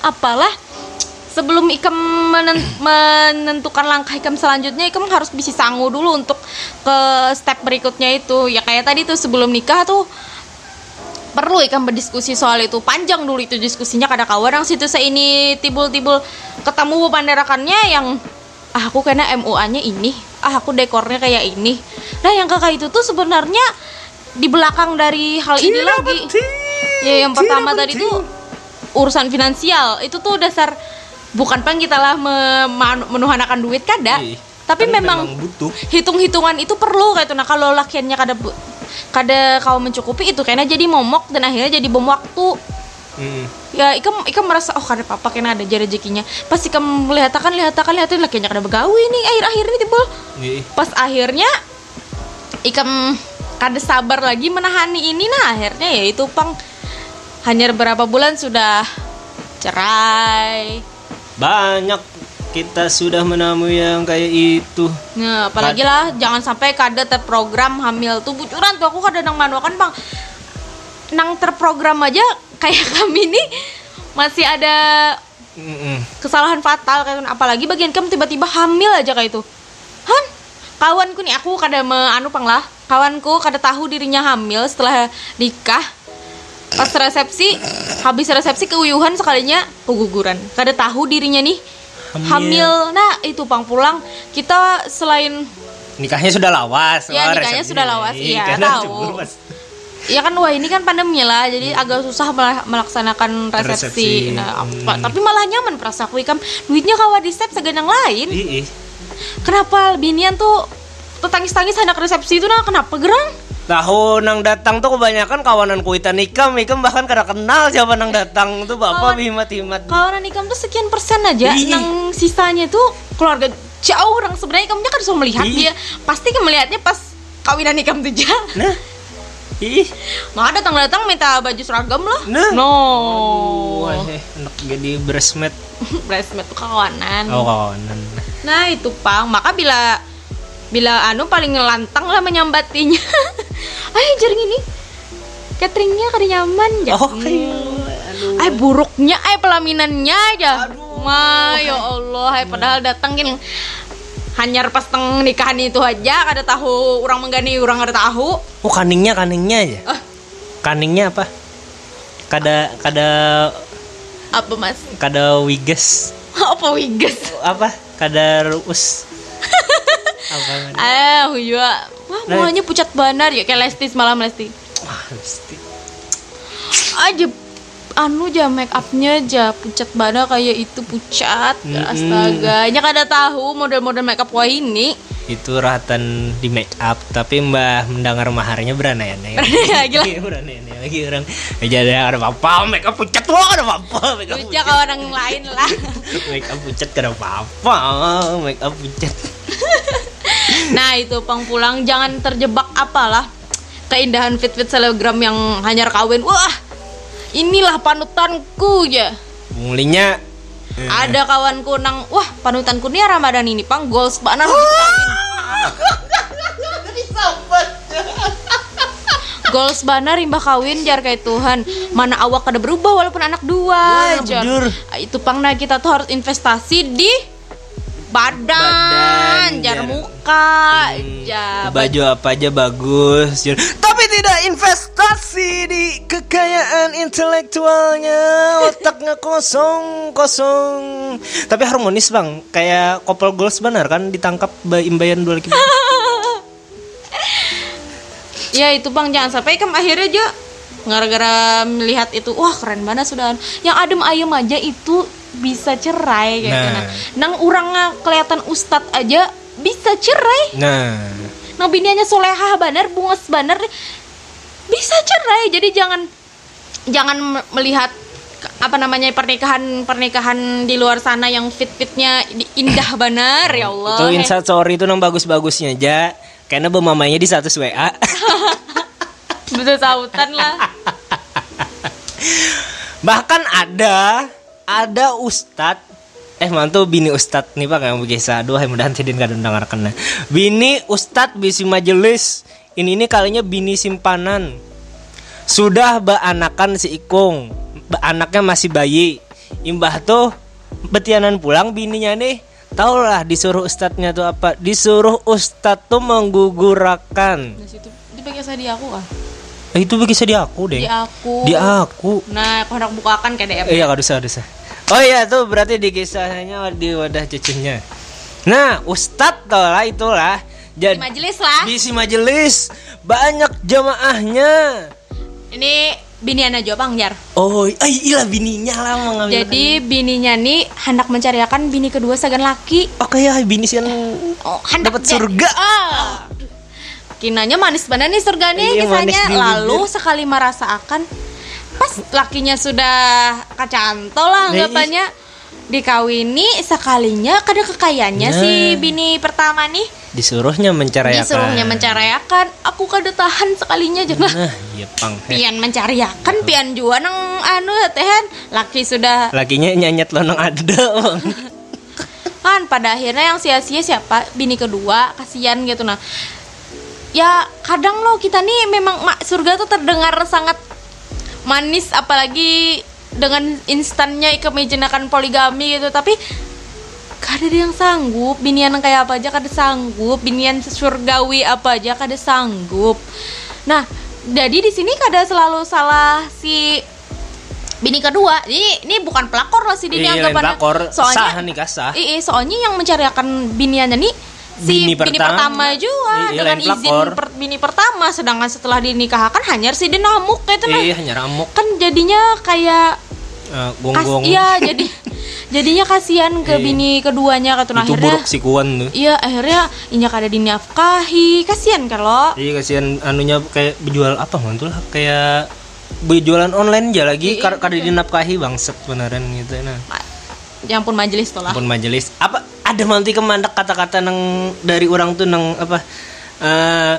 apalah. Sebelum Ikam menentukan langkah Ikam selanjutnya, Ikam harus bisa sanggup dulu untuk ke step berikutnya itu. Ya kayak tadi tuh sebelum nikah tuh perlu Ikam berdiskusi soal itu. Panjang dulu itu diskusinya kada kawarang situ saini tibul-tibul ketemu panderakannya yang ah, aku kena M U A-nya ini, ah aku dekornya kayak ini. Nah yang kakak itu tuh sebenarnya di belakang dari hal ini Cina lagi. Penting. Ya yang pertama Cina tadi penting. Tuh urusan finansial itu tuh dasar. Bukan pang kita lah menuhanakan duit kada, Iyi, tapi memang, memang butuh. Hitung-hitungan itu perlu kayak itu. Nah kalau lakiannya kada kada kau mencukupi itu kena jadi momok dan akhirnya jadi bom waktu. Mm. Ya ikam ikam merasa oh kada apa-apa kena ada jadi rezekinya. Pas ikam lihatakan lihatakan lihatin lakiannya kada begawi nih akhir-akhir ini timbul. Pas akhirnya ikam kada sabar lagi menahani ini, nah akhirnya ya itu pang hanya beberapa bulan sudah cerai. Banyak kita sudah menemui yang kayak itu. Nah, apalagi lah jangan sampai kada terprogram hamil tuh bucuran tuh aku kada nang manuakan bang. Nang terprogram aja kayak kami nih masih ada kesalahan fatal kayak apalagi bagian kamu tiba-tiba hamil aja kayak itu. Han, kawanku nih aku kada anu pang lah. Kawanku kada tahu dirinya hamil setelah nikah. Pas resepsi, habis resepsi keuyuhan sekalinya keguguran. Kada tahu dirinya nih hamil. hamil. Nah, itu pang pulang kita selain nikahnya sudah lawas. Ya, nikahnya sudah lawas. Iya, tahu. Iya kan wah ini kan pandemi lah, jadi hmm. agak susah melaksanakan resepsi. resepsi. Nah, hmm. tapi malah nyaman perasa aku ikam. Duitnya kawa di step segan yang lain. Ih, ih. Kenapa binian tuh tetangis-tangis hendak resepsi itu nah kenapa gerang? Tahun nang datang tuh kebanyakan kawanan kuitan Ikam, Ikam bahkan kada kenal siapa nang datang tuh bapak himat-himat. Kawanan Ikam tuh sekian persen aja, Ii. nang sisanya tuh keluarga jauh orang sebenarnya Ikamnya kan sudah melihat Ii. dia, pasti kan melihatnya pas kawinan Ikam tuh aja. Nah, ih, maka datang-datang minta baju seragam lah. Nah, no, wah, enak jadi bresmet. Bresmet tuh kawanan. Oh kawanan. Nah itu pang, maka bila bila anu paling lantang lah menyambatinya. Ay jaring ini cateringnya kada nyaman ya. Oh, hmm. Ay buruknya, ay pelaminannya aja. Wah ya Allah, ay padahal datangin hanyar pas teng nikahan itu aja kada tahu orang menggani orang kada tahu. Oh kaningnya kaningnya aja. Oh. Kaningnya apa? Kada kada apa mas? Kada wiges. Apa wiges? Apa? Kada ruus. Apa? Ah juga. Wah, mulanya pucat banar ya kayak Lesti semalam Lesti. Wah, Lesti. Aja anu aja make up-nya aja pucat banar kayak itu pucat. Mm-hmm. Astaga, nya kada tahu model-model make up wah ini. Itu rahatan di make up, tapi Mbah mendengar maharnya beranai-anai. Ya gila. Beranai-anai lagi orang. Aja ada apa-apa make up pucat wah ada apa-apa make up. Pucat orang lain lah. Make up pucat kada apa-apa, make up pucat. Nah itu pang pulang jangan terjebak apalah keindahan fit-fit selebgram yang hanyar kawin. Wah inilah panutanku ya. Mulinya ada kawanku nang wah panutanku nih Ramadan ini pang goals banar. Goals banar imbah kawin jar kayak Tuhan. Mana awak kada berubah walaupun anak dua. Wah, itu pang nah kita tuh harus investasi di badan, badan jar muka, hmm, jar baju apa aja bagus, jar. Tapi tidak investasi di kekayaan intelektualnya, otaknya kosong kosong. Tapi harmonis bang, kayak couple goals benar kan ditangkap imbayan dua laki. Ya itu bang jangan sampai kamu akhirnya aja gara-gara melihat itu, wah keren banget sudah. Yang adem ayem aja itu bisa cerai kayak nah. Nang urangnya kelihatan ustad aja bisa cerai. Nah. Nang biniannya solehah banar, bungas banar bisa cerai. Jadi jangan jangan melihat apa namanya pernikahan pernikahan di luar sana yang fit-fitnya indah benar ya Allah. Itu insta story itu nang bagus-bagusnya aja. Karena bemamanya di status W A. Betul sautan lah. Bahkan ada ada ustad eh mantu bini ustad nih Pak yang biasa dua mudah-mudahan tidak dengar kena. Bini ustad bisi majelis. Ini ini kalinya bini simpanan. Sudah beanakan si Ikung. Anaknya masih bayi. Imbah tuh betianan pulang bininya nih. Tau lah disuruh ustadnya tuh apa? Disuruh ustad tuh menggugurakan. Nah, situ itu pakai saya aku ah. Eh, itu bagi saya di aku deh. Di aku. Di aku. Nah, aku hendak bukakan K D M. Iya, enggak dosa-dosa. Oh iya tuh berarti di kisahnya di wadah cucunya. Nah, ustad tuh lah itulah. Jadi di majelis lah. Di si majelis banyak jamaahnya. Ini biniana Jo Pangjar. Oh, iya bininya lah mengambil. Jadi bininya nih hendak mencariakan bini kedua sagan laki. Oke okay, ya, bini sian oh, dapat surga. Oh. Kinanya manis banget nih surga nih iya, kisahnya. Lalu sekali merasa akan pas lakinya sudah kacantol lah anggapannya dikawini sekalinya kada kekayaannya nah. Si bini pertama nih disuruhnya menceraikan disuruhnya menceraikan aku kada tahan sekalinya aja lah nah, iya pang pian mencariakan oh. Pian jua nang anu tehen laki sudah lakinya nyanyet lo nang ada kan pada akhirnya yang sia-sia siapa bini kedua kasihan gitu nah ya kadang lo kita nih memang mak surga tuh terdengar sangat manis apalagi dengan instannya ikemijinakan poligami gitu tapi kada ada yang sanggup binian yang kayak apa aja kada sanggup binian surgawi apa aja kada sanggup nah jadi di sini kada selalu salah si bini kedua ini ini bukan pelakor loh si dini anggapan soalnya sah nikah sah iya soalnya yang mencariakan biniannya nih si bini, bini pertama, pertama juga iya, dengan izin per, bini pertama sedangkan setelah dinikahkan hanyar si dinamuk kayak itu nah iya, hanyar amuk kan jadinya kayak uh, gong-gong kas, iya jadi jadinya kasihan ke iya. Bini keduanya kata nah akhirnya buruk si kuan tuh iya akhirnya inyak ada dinafkahi kasihan kan lo iya kasihan anunya kayak berjual apa mantul lah kayak berjualan online aja lagi iya, kada iya. Dinafkahi bangset beneran gitu nah ya ampun majelis tolah ampun majelis apa ada nanti kemandak kata-kata nang dari orang tuh nang apa uh,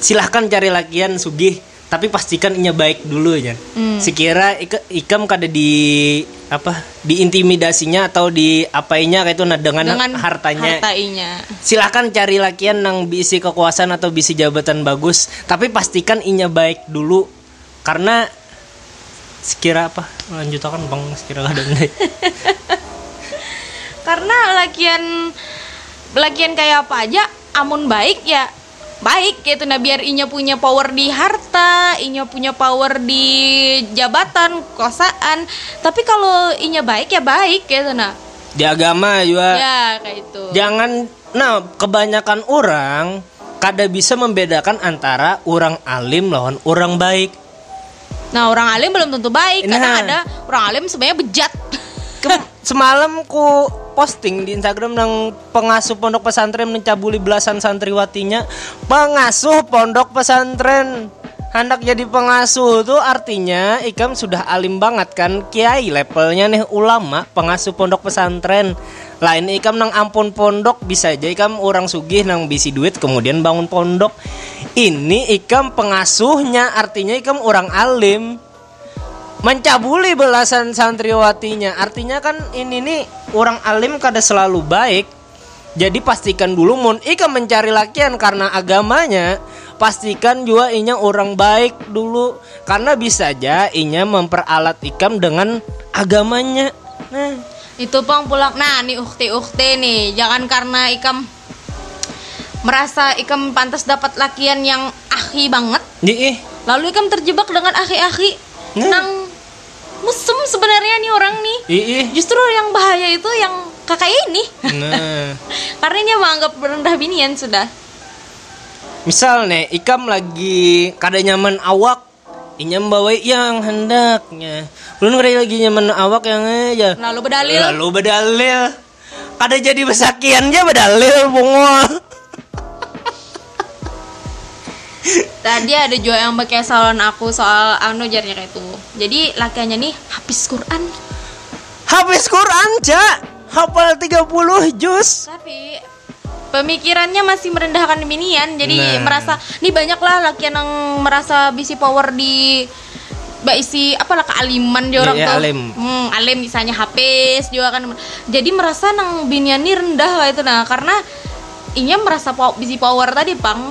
silahkan cari lakian sugih tapi pastikan inya baik dulu ya mm. Sekira ik- ikam kada di apa diintimidasinya atau di apainya kayak itu nah dengan, dengan hartanya hartainya. Silahkan cari lakian nang bisi kekuasaan atau bisi jabatan bagus tapi pastikan inya baik dulu karena sekira apa lanjutakan bang sekira ada nih karena lakian lakian kayak apa aja amun baik ya baik gitu nah biar inya punya power di harta inya punya power di jabatan kekuasaan tapi kalau inya baik ya baik gitu nah di agama juga ya kayak itu jangan nah kebanyakan orang kada bisa membedakan antara orang alim lawan orang baik nah orang alim belum tentu baik nah. Karena ada orang alim sebenarnya bejat Kem- semalam ku posting di Instagram nang pengasuh pondok pesantren mencabuli belasan santriwatinya. Pengasuh pondok pesantren hendak jadi pengasuh tuh artinya ikam sudah alim banget kan kiai levelnya nih ulama pengasuh pondok pesantren. Lain ikam nang ampun pondok bisa aja ikam orang sugih nang bisi duit kemudian bangun pondok. Ini ikam pengasuhnya artinya ikam orang alim. Mencabuli belasan santriwatinya artinya kan ini nih orang alim kada selalu baik jadi pastikan dulu mun ikam mencari lakian karena agamanya pastikan jua inya orang baik dulu karena bisa aja inya memperalat ikam dengan agamanya nah itu pang pulak nah nih ukti-ukti nih jangan karena ikam merasa ikam pantas dapat lakian yang akhi banget Nih. Lalu ikam terjebak dengan akhi-akhi nah. Nang musum sebenarnya nih orang nih Ii. Justru yang bahaya itu yang kakak ini nah. Karena ini menganggap rendah binian sudah misal nih ikam lagi kada nyaman awak inyam bawa yang hendaknya belum lagi nyaman awak yang aja lalu berdalil lalu berdalil kada jadi besakian aja berdalil bungol Tadi ada juga yang pakai salon aku soal anu jarnya kayak itu. Jadi lakiannya nih habis Quran. Habis Quran, Cak. Hafal tiga puluh juz. Tapi pemikirannya masih merendahkan binian. Jadi nah. merasa nih banyaklah lakian yang merasa bisi power di mbak isi apalah kealiman dia orang yeah, tuh alim. Hmm, alim misalnya habis juga kan, jadi merasa nang binian ini rendah gitu. Nah karena inya merasa pow, bisi power tadi pang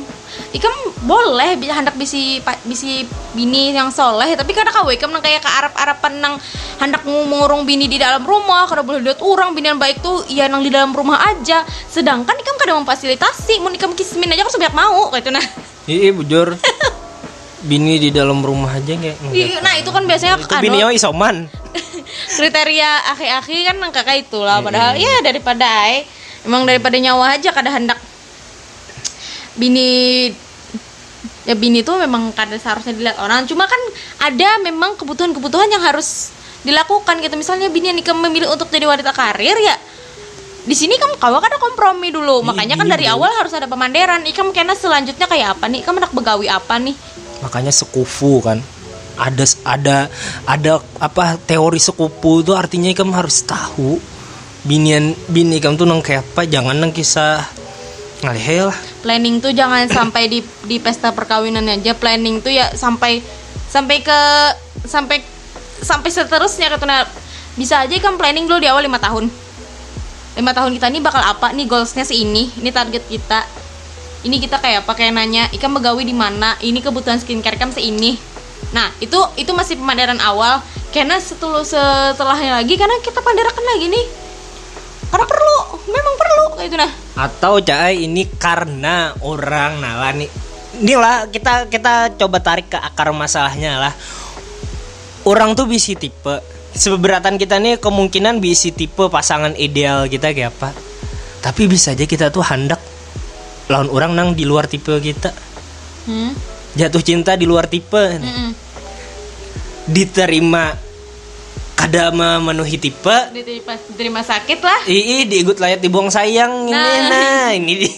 ikam boleh hendak bisi bisi bini yang soleh, tapi karena kau ikam nang kayak ke arab arapan nang hendak mengurung bini di dalam rumah karena boleh lihat orang binian baik tuh iya nang di dalam rumah aja, sedangkan ikam kadang memfasilitasi mun ikam kismin aja kan sebanyak mau gitu nah. Iya bujur. Bini di dalam rumah aja nggak? Nah itu kan biasanya itu bini yang isoman. Kriteria aki-aki kan kakak itulah. Padahal hmm. ya daripada ay, emang daripada nyawa aja kada hendak bini. Ya bini tuh memang kada seharusnya dilihat orang. Cuma kan ada memang kebutuhan-kebutuhan yang harus dilakukan gitu. Misalnya bini yang memilih untuk jadi wanita karir ya. Di sini kamu kawa kan ada kompromi dulu. Makanya kan dari awal harus ada pemanderan. Ikam kena selanjutnya kayak apa nih? Ikam hendak begawi apa nih? Makanya sekufu kan ada ada ada apa teori sekufu itu artinya ikam harus tahu binian bini ikam tuh nang kayak apa, jangan nang kisah ngalih lah. Planning tuh jangan sampai di di pesta perkawinan aja, planning tuh ya sampai sampai ke sampai sampai seterusnya gitu. Nah, bisa aja ikam planning dulu di awal lima tahun. lima tahun kita nih bakal apa nih, goalsnya seini, ini target kita. Ini kita kayak pakai nanya, ikam begawi di mana? Ini kebutuhan skincare ikam seini. Nah, itu itu masih pemandaran awal. Karena setelah setelahnya lagi karena kita pandarakan lagi nih. Karena perlu, memang perlu kayak itu nah. Atau cai ini karena orang nalah nih. Inilah kita kita coba tarik ke akar masalahnya lah. Orang tuh bisi tipe. Seberatan kita nih kemungkinan bisi tipe pasangan ideal kita kayak apa. Tapi bisa aja kita tuh hendak lawan orang nang di luar tipe kita, hmm? Jatuh cinta di luar tipe, Mm-mm. diterima kada memenuhi tipe, diterima, diterima sakit lah, ii diigut layak dibuang sayang, nah ini, nah, ini di,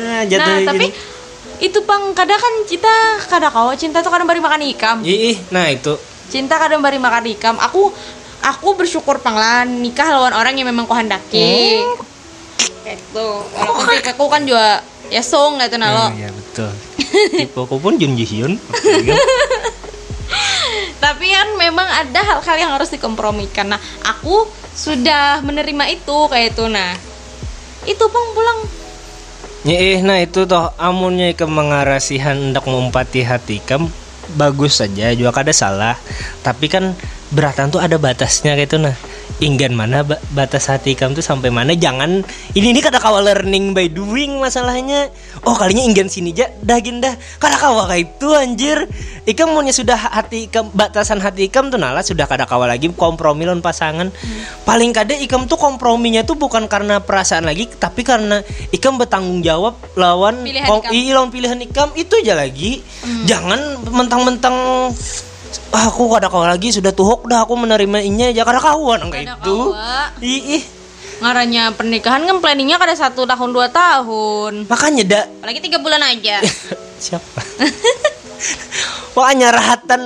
nah, jatuh nah tapi gini. Itu pang kada kan cinta kada kau cinta tuh kadang bari makan ikam, ii nah itu cinta kadang bari makan ikam, aku aku bersyukur panglah nikah lawan orang yang memang kau hendaki. Hmm. Gitu. Walaupun tipe aku kan juga ya song gitu nah lo. Iya, betul. Tipe aku pun Jung Ji Hyun. Tapi kan memang ada hal-hal yang harus dikompromikan. Nah, aku sudah menerima itu kayak itu nah. Itu bang pulang. Nyeih, nah itu toh amunnya ikam mengarasihan hendak mumpati hati ikam bagus saja juga kada salah. Tapi kan beratan tuh ada batasnya kayak itu nah. Inggan mana ba- batas hati kamu tuh sampai mana, jangan ini ini kata kawa learning by doing masalahnya. Oh kalinya inggan sini aja dah gindah kata kawa kayak itu anjir. Ikam maunya sudah hati ikam, batasan hati ikam tuh nalah sudah kada kawa lagi kompromi lawan pasangan. Hmm. Paling kada ikam tuh komprominya tuh bukan karena perasaan lagi, tapi karena ikam bertanggung jawab lawan pilihan kom- ikam. I, lawan pilihan ikam itu aja lagi. Hmm. Jangan mentang-mentang ah, aku kada kau lagi sudah tuhok dah aku menerimainya aja kada kawan enggak itu. Ih, ngarannya pernikahan kan planningnya kada satu tahun dua tahun. Makanya dak. Apalagi tiga bulan aja. Siapa? Makanya rahatan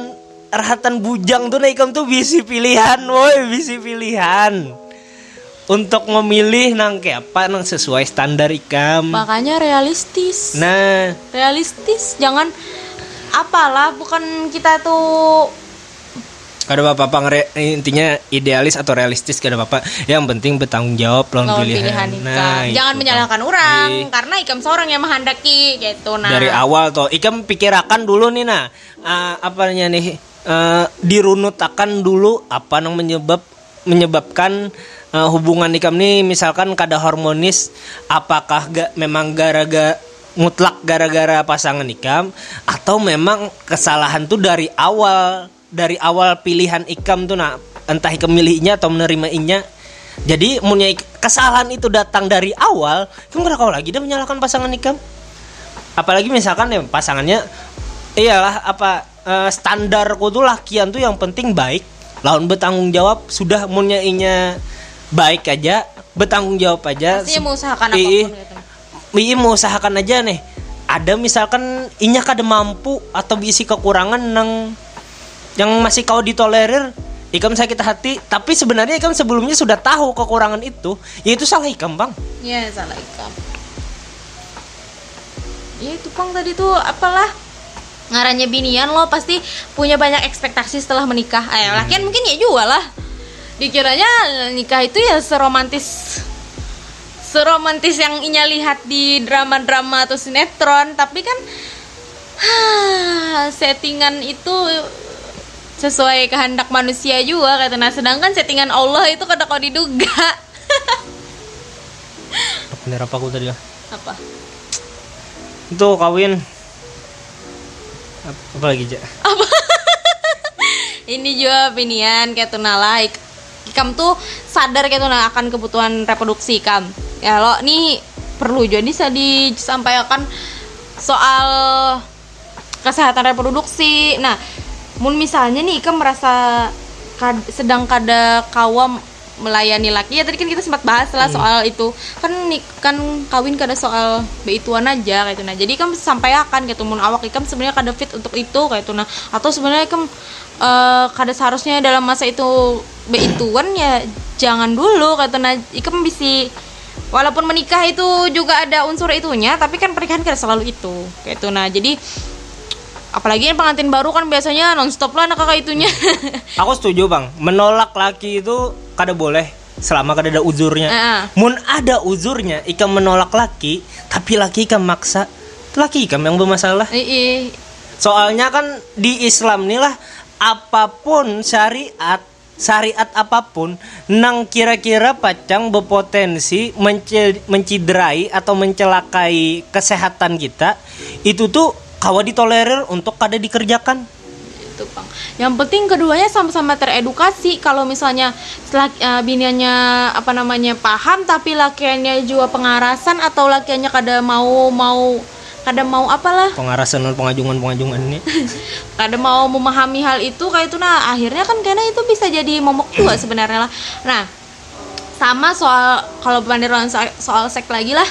rahatan bujang tuh naikam tuh bisi pilihan, woi bisi pilihan. Untuk memilih nang kayak apa nang sesuai standar ikam. Makanya realistis. Nah, realistis jangan apalah bukan kita tuh kada apa-apa ngere, intinya idealis atau realistis kada apa-apa, yang penting bertanggung jawab lawan pilihan, pilihan nah, jangan menyalahkan kan. Orang e. karena ikam seorang yang menghendaki gitu nah dari awal toh ikam pikirakan dulu nih nah uh, apanya nih uh, dirunutakan dulu apa yang menyebab menyebabkan uh, hubungan ikam nih misalkan kada harmonis, apakah ga, memang gara-gara mutlak gara-gara pasangan ikam atau memang kesalahan tuh dari awal dari awal pilihan ikam tuh nah entah ikam milihnya atau menerimainya. Jadi punya kesalahan itu datang dari awal, kamu kada kau lagi dah menyalahkan pasangan ikam. Apalagi misalkan ya pasangannya iyalah apa uh, standarku tuh lakian tuh yang penting baik, lawan bertanggung jawab sudah punya inya baik aja, bertanggung jawab aja. Pasti se- mengusahakan apapun gitu. Iya mau usahakan aja nih. ada misalkan inya kada mampu atau bisi kekurangan nang yang masih kau ditolerir, ikam sakit hati, tapi sebenarnya ikam sebelumnya sudah tahu kekurangan itu, ya itu salah ikam, Bang. Iya, salah ikam. Ya itu, Bang, tadi tuh apalah ngarannya binian lo pasti punya banyak ekspektasi setelah menikah. Eh, hmm. lakian mungkin ya juga lah. Dikiranya nikah itu ya seromantis seromantis yang inya lihat di drama-drama atau sinetron, tapi kan haa, settingan itu sesuai kehendak manusia juga katanya. Sedangkan settingan Allah itu kada kau diduga. Bener apa aku tadi lah? Apa? Itu kawin. Apa lagi, Ja? Apa? Ini juga opinian katuna like. Ikam tuh sadar katuna akan kebutuhan reproduksi ikam. Ya lo nih perlu juga nih saya disampaikan soal kesehatan reproduksi. Nah, mun misalnya nih ikam merasa kad, sedang kada kawa melayani laki, ya tadi kan kita sempat bahas lah hmm. soal itu kan nih, kan kawin kada soal beituan aja kayak itu. Nah jadi ikam sampaikan gitu, mun awak ikam sebenarnya kada fit untuk itu kayak itu. Nah atau sebenarnya ikam uh, kada seharusnya dalam masa itu beituan ya jangan dulu kayak itu. Nah ikam bisi walaupun menikah itu juga ada unsur itunya, tapi kan pernikahan kada selalu itu kayak itu. Nah jadi apalagi yang pengantin baru kan biasanya nonstop lah anak kakak itunya. Aku setuju, Bang. Menolak laki itu kada boleh selama kada ada uzurnya. Uh-huh. Mun ada uzurnya, ikam menolak laki, tapi laki ikam maksa, laki ikam yang bermasalah. I-i. Soalnya kan di Islam nih lah, apapun syariat, syariat apapun nang kira-kira pacang berpotensi mencidrai atau mencelakai kesehatan kita, itu tuh kawa ditolerir untuk kada dikerjakan. Itu, Bang. Yang penting keduanya sama-sama teredukasi. Kalau misalnya uh, biniannya apa namanya paham, tapi lakiannya juga pengarasan atau lakiannya kada mau mau kada mau apalah. Pengarasan dan pengajuan-pengajuan ini. Kada mau memahami hal itu kayak itu. Nah, akhirnya kan karena itu bisa jadi momok juga sebenarnya lah. Nah, sama soal kalau pandiran soal, soal seks lagi lah.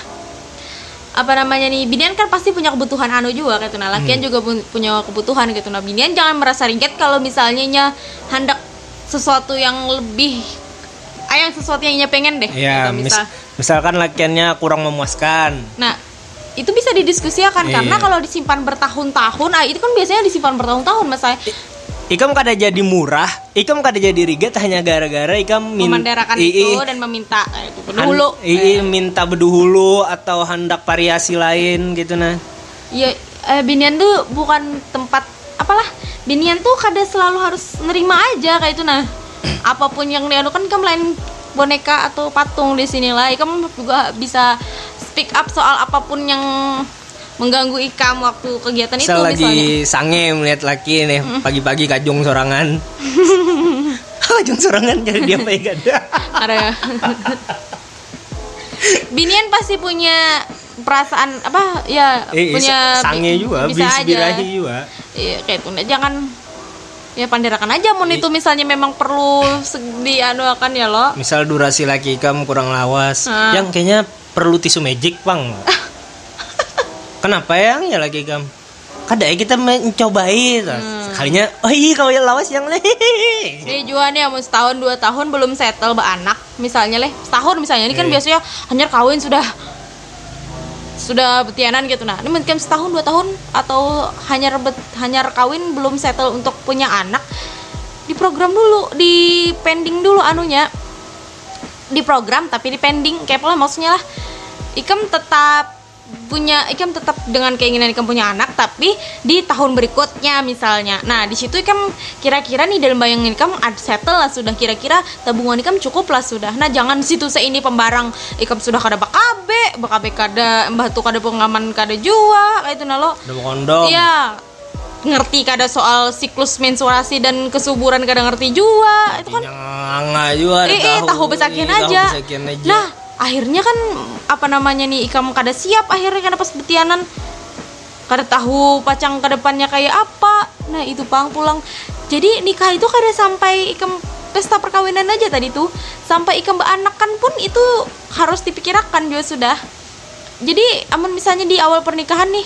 Apa namanya nih, binian kan pasti punya kebutuhan anu juga gitu. Nah lakian hmm. juga punya kebutuhan gitu. Nah binian jangan merasa ringgit kalau misalnya nya hendak sesuatu yang lebih ayang sesuatu yang nya pengen deh ya, gitu, misal. mis- misalkan lakiannya kurang memuaskan, nah itu bisa didiskusikan. Iya. Karena kalau disimpan bertahun-tahun, ah itu kan biasanya disimpan bertahun-tahun masalah. Ikam kada jadi murah, ikam kada jadi rigat hanya gara-gara ikam min- memanderakan itu dan meminta eh, berduhulu. Iya, eh. minta berduhulu atau hendak variasi lain gitu nah. Iya, eh, binian tuh bukan tempat apalah. Binian tuh kada selalu harus nerima aja kayak itu nah. Apapun yang diadukan ikam lain boneka atau patung di sinilah. Ikam juga bisa speak up soal apapun yang mengganggu ikam waktu kegiatan itu misalnya. Selagi sange melihat laki nih mm. pagi-pagi kajung sorangan. Kajung sorangan jadi dia apa enggak ada. Ada. Binian pasti punya perasaan apa ya eh, punya sange juga, bisa birahi juga. Iya kayak itu. Jangan ya pandirakan aja mun I- itu misalnya memang perlu dianuakan ya lo. Misal durasi laki ikam kurang lawas, hmm. yang kayaknya perlu tisu magic, Bang. Kenapa yang ya lagi gam? Kada kita mencobai hmm. Kalinya, oh iya kalau yang lawas yang leh. Dia jual nih, mau setahun dua tahun belum settle beranak, misalnya leh setahun misalnya ini kan e. biasanya hanya kawin sudah sudah betianan gitu nah. Ini mungkin setahun dua tahun atau hanya bet, hanya kawin belum settle untuk punya anak, di program dulu, di pending dulu anunya, di program tapi di pending kayak pola maksudnya lah. Ikam tetap punya ikam tetap dengan keinginan ikam punya anak tapi di tahun berikutnya misalnya. Nah di situ ikam kira-kira nih dalam bayangan ikam ad settle lah sudah, kira-kira tabungan ikam cukup lah sudah. Nah jangan situ seini pembarang ikam sudah kada bakabe bakabe kada mbah tu kada pengaman kada jua itu nalo udah kondom ya ngerti kada soal siklus menstruasi dan kesuburan kada ngerti jua itu kan nggak jua eh eh tahu besakian aja. Nah akhirnya kan apa namanya nih ikam kada siap, akhirnya kada pas betianan kada tahu pacang ke depannya kayak apa. Nah itu Bang pulang. Jadi nikah itu kada sampai ikam pesta perkawinan aja tadi tuh, sampai ikam beanakan pun itu harus dipikirkan juga sudah. Jadi amun misalnya di awal pernikahan nih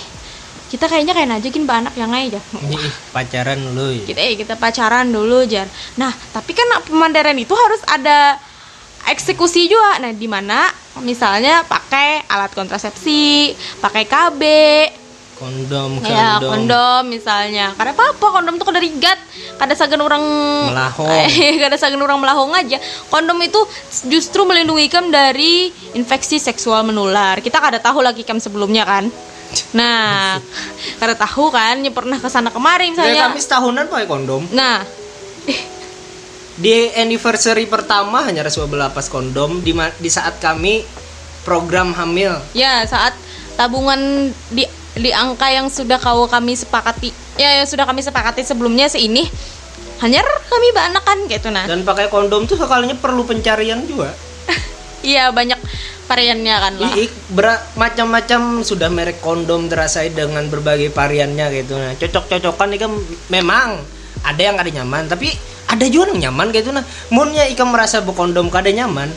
kita kayaknya kayak najakin Mbak anak yang aja. Ih, pacaran dulu ya. Kita kita pacaran dulu, Jan. Nah, tapi kan pemandaran itu harus ada eksekusi juga. Nah, di mana misalnya pakai alat kontrasepsi, pakai K B, kondom, kondom. Ya, kondom misalnya. Karena apa? Kondom itu kada rigat, kada sagan orang melahong. Kada sagan orang melahong aja. Kondom itu justru melindungi ikam dari infeksi seksual menular. Kita kada tahu lagi ikam sebelumnya kan. Nah, karena tahu kan, yang pernah kesana kemarin misalnya. Ya, kami setahunan pakai kondom. Nah, di anniversary pertama hanya resua belapas kondom di, ma- di saat kami program hamil. Ya, saat tabungan di di angka yang sudah kau kami sepakati. Ya, yang sudah kami sepakati sebelumnya seini. Hanya kami banakan gitu nah. Dan pakai kondom tuh sekalinya perlu pencarian juga. Iya, banyak variannya kan lah. Iik, ber- macam-macam sudah merek kondom terasai dengan berbagai variannya gitu nah. Cocok-cocokan ikam memang ada yang kada nyaman, tapi ada juga yang nyaman gitu nah. Munnya ikam merasa berkondom kada nyaman,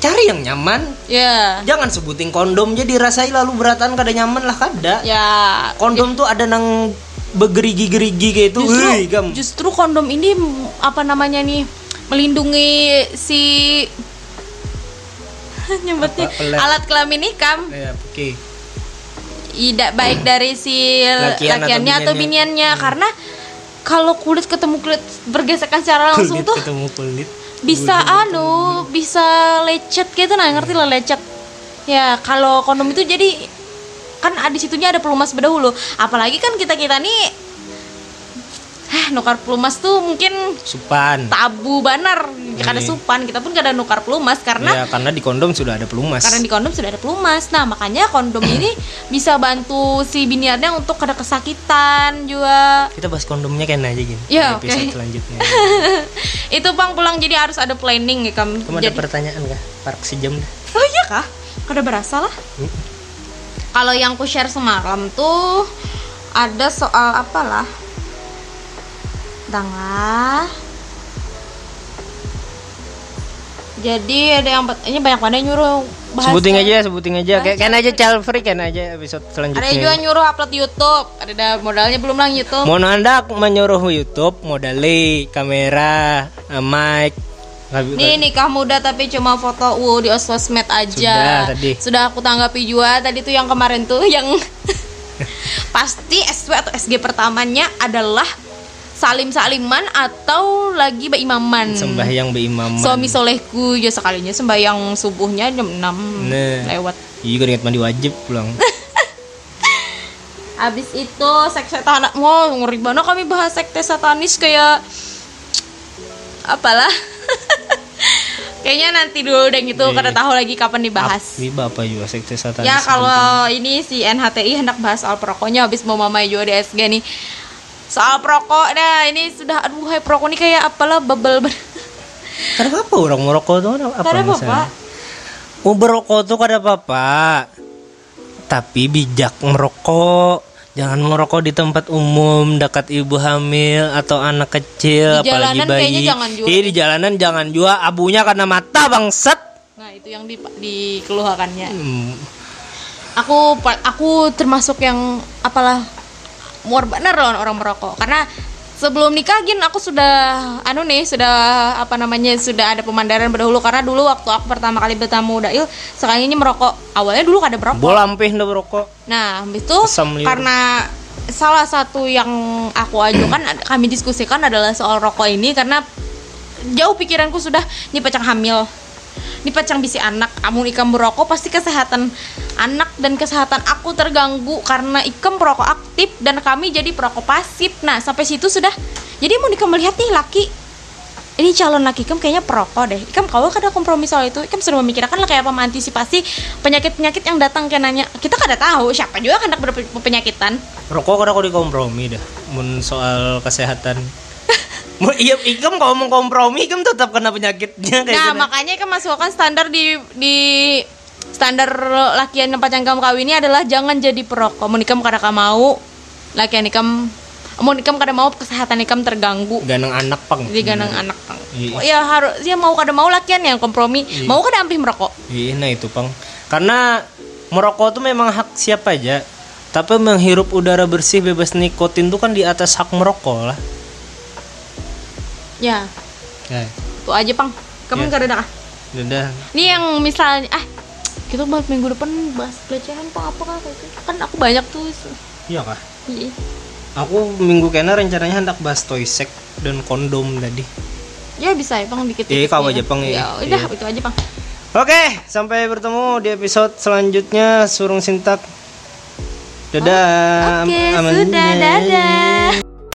cari yang nyaman. Ya. Yeah. Jangan sebutin kondom jadi rasai lalu beratan kada nyaman lah kada. Ya. Yeah. Kondom yeah. tuh ada nang begerigi-gerigi gitu. Justru, Uy, ikam. justru kondom ini apa namanya nih melindungi si nyebutnya alat kelamin ikam. Ya, oke. Okay. Tidak baik hmm. dari si Lakian lakiannya atau biniannya hmm. karena kalau kulit ketemu kulit bergesekan secara langsung kulit tuh ketemu kulit bisa kulit anu kulit. Bisa lecet gitu nah, ngerti lah lecet. Ya, kalau kondom itu jadi kan di situnya ada pelumas berdahulu. Apalagi kan kita-kita nih Hah, nukar pelumas tuh mungkin supan tabu banar, kada supan, kita pun kada nukar pelumas karena ya, karena di kondom sudah ada pelumas. Karena di kondom sudah ada pelumas. Nah, makanya kondom ini bisa bantu si biniannya untuk kada kesakitan juga. Kita bahas kondomnya kena aja gini. Ya, oke. Okay. Selanjutnya. Itu Bang pulang jadi harus ada planning ya kamu. Kamu ada jadi... pertanyaan kah? Park sejam dah. Oh iya kah? Kada berasa lah. Hmm. Kalau yang ku share semalam tuh ada soal apalah? Tengah. Jadi ada yang ini banyak banget nyuruh bahas. Sebutin aja, sebutin aja. Kayak kan aja child free kan aja episode selanjutnya. Ada juga nyuruh upload YouTube. Ada modalnya belum lang YouTube. Mohon Anda menyuruh YouTube modali kamera, mic. Nih nikah muda tapi cuma foto uh, di sosmed aja. Sudah tadi. Sudah aku tanggapi juga tadi tuh yang kemarin tuh yang pasti S W atau S G pertamanya adalah salim-saliman atau lagi beimaman. Sembahyang beimaman. Suami solehku ya sekalinya sembahyang subuhnya jam enam nah, lewat. Iya, gue ingat mandi wajib pulang. Abis itu sekte satanis. Wow, ngeri banget kami bahas sekte satanis kayak apalah. Kayaknya nanti dulu deh gitu, e, karena tahu lagi kapan dibahas. Ini Bapak juga sekte satanis. Ya kalau ini si N H T I hendak bahas soal perokoknya habis mau mamai juga di S G nih. Soal perokok, nah ini sudah, aduh hai perokok ini kayak apalah bebel bener. Kada apa orang merokok tuh apa? Kada apa-apa. Oh berokok tuh kada apa-apa. Tapi bijak merokok. Jangan merokok di tempat umum, dekat ibu hamil atau anak kecil, di apalagi bayi. Iya di jalanan jangan jua, abunya karena mata bangset. Nah itu yang di, dikeluhakannya. Hmm. Aku aku termasuk yang apalah. Muar bener loh orang merokok. Karena sebelum nikah gin aku sudah anu nih sudah apa namanya sudah ada pemandaran berdahulu. Karena dulu waktu aku pertama kali bertamu Dail sekali ini merokok. Awalnya dulu kada berokok. Bolampih ndak berokok. Nah, habis itu karena salah satu yang aku ajukan kami diskusikan adalah soal rokok ini karena jauh pikiranku sudah ini pacang hamil. Ini pacang bisi anak. Amun ikam merokok pasti kesehatan anak dan kesehatan aku terganggu karena ikam perokok aktif dan kami jadi perokok pasif. Nah sampai situ sudah. Jadi mau ikam melihat nih laki ini calon laki ikam kayaknya perokok deh. Ikam kalau kada kompromi soal itu ikam sudah memikirkan lah kayak apa mengantisipasi penyakit-penyakit yang datang kenanya. Kita kada tahu siapa juga hendak berpenyakitan. Rokok kada kau dikompromi dah mun soal kesehatan. Mau iya ikam kalau mau kompromi ikam tetap kena penyakitnya kayak nah, gitu. Nah, makanya ikam masukkan standar di di standar lakian yang pacang kamu kawin ini adalah jangan jadi perokok. Mun ikam kada ka mau lakian ikam mun ikam kada mau kesehatan ikam terganggu. Ganang anak pang. Jadi ganang hmm. anak pang. Oh, ya harus ya mau kada mau lakian yang kompromi. Iyi. Mau kada ampih merokok. Iya, nah itu pang. Karena merokok tuh memang hak siapa aja. Tapi menghirup udara bersih bebas nikotin itu kan di atas hak merokok lah. Ya. Ya. Itu aja, Pang. Kamu enggak ya. Ada dah. Udah. Ini yang misalnya ah, kita bahas minggu depan bahas pelecehan apa apa kan aku banyak tuh. Iya kah? Iya. Aku minggu kena rencananya hendak bahas toy sex dan kondom tadi. Ya bisa ya, Pang, dikit. Iya, kau aja, Pang. Ya udah, itu aja, Pang. Oke, sampai bertemu di episode selanjutnya Surung Sintak. Dadah. Oh, Oke, okay, sudah dadah.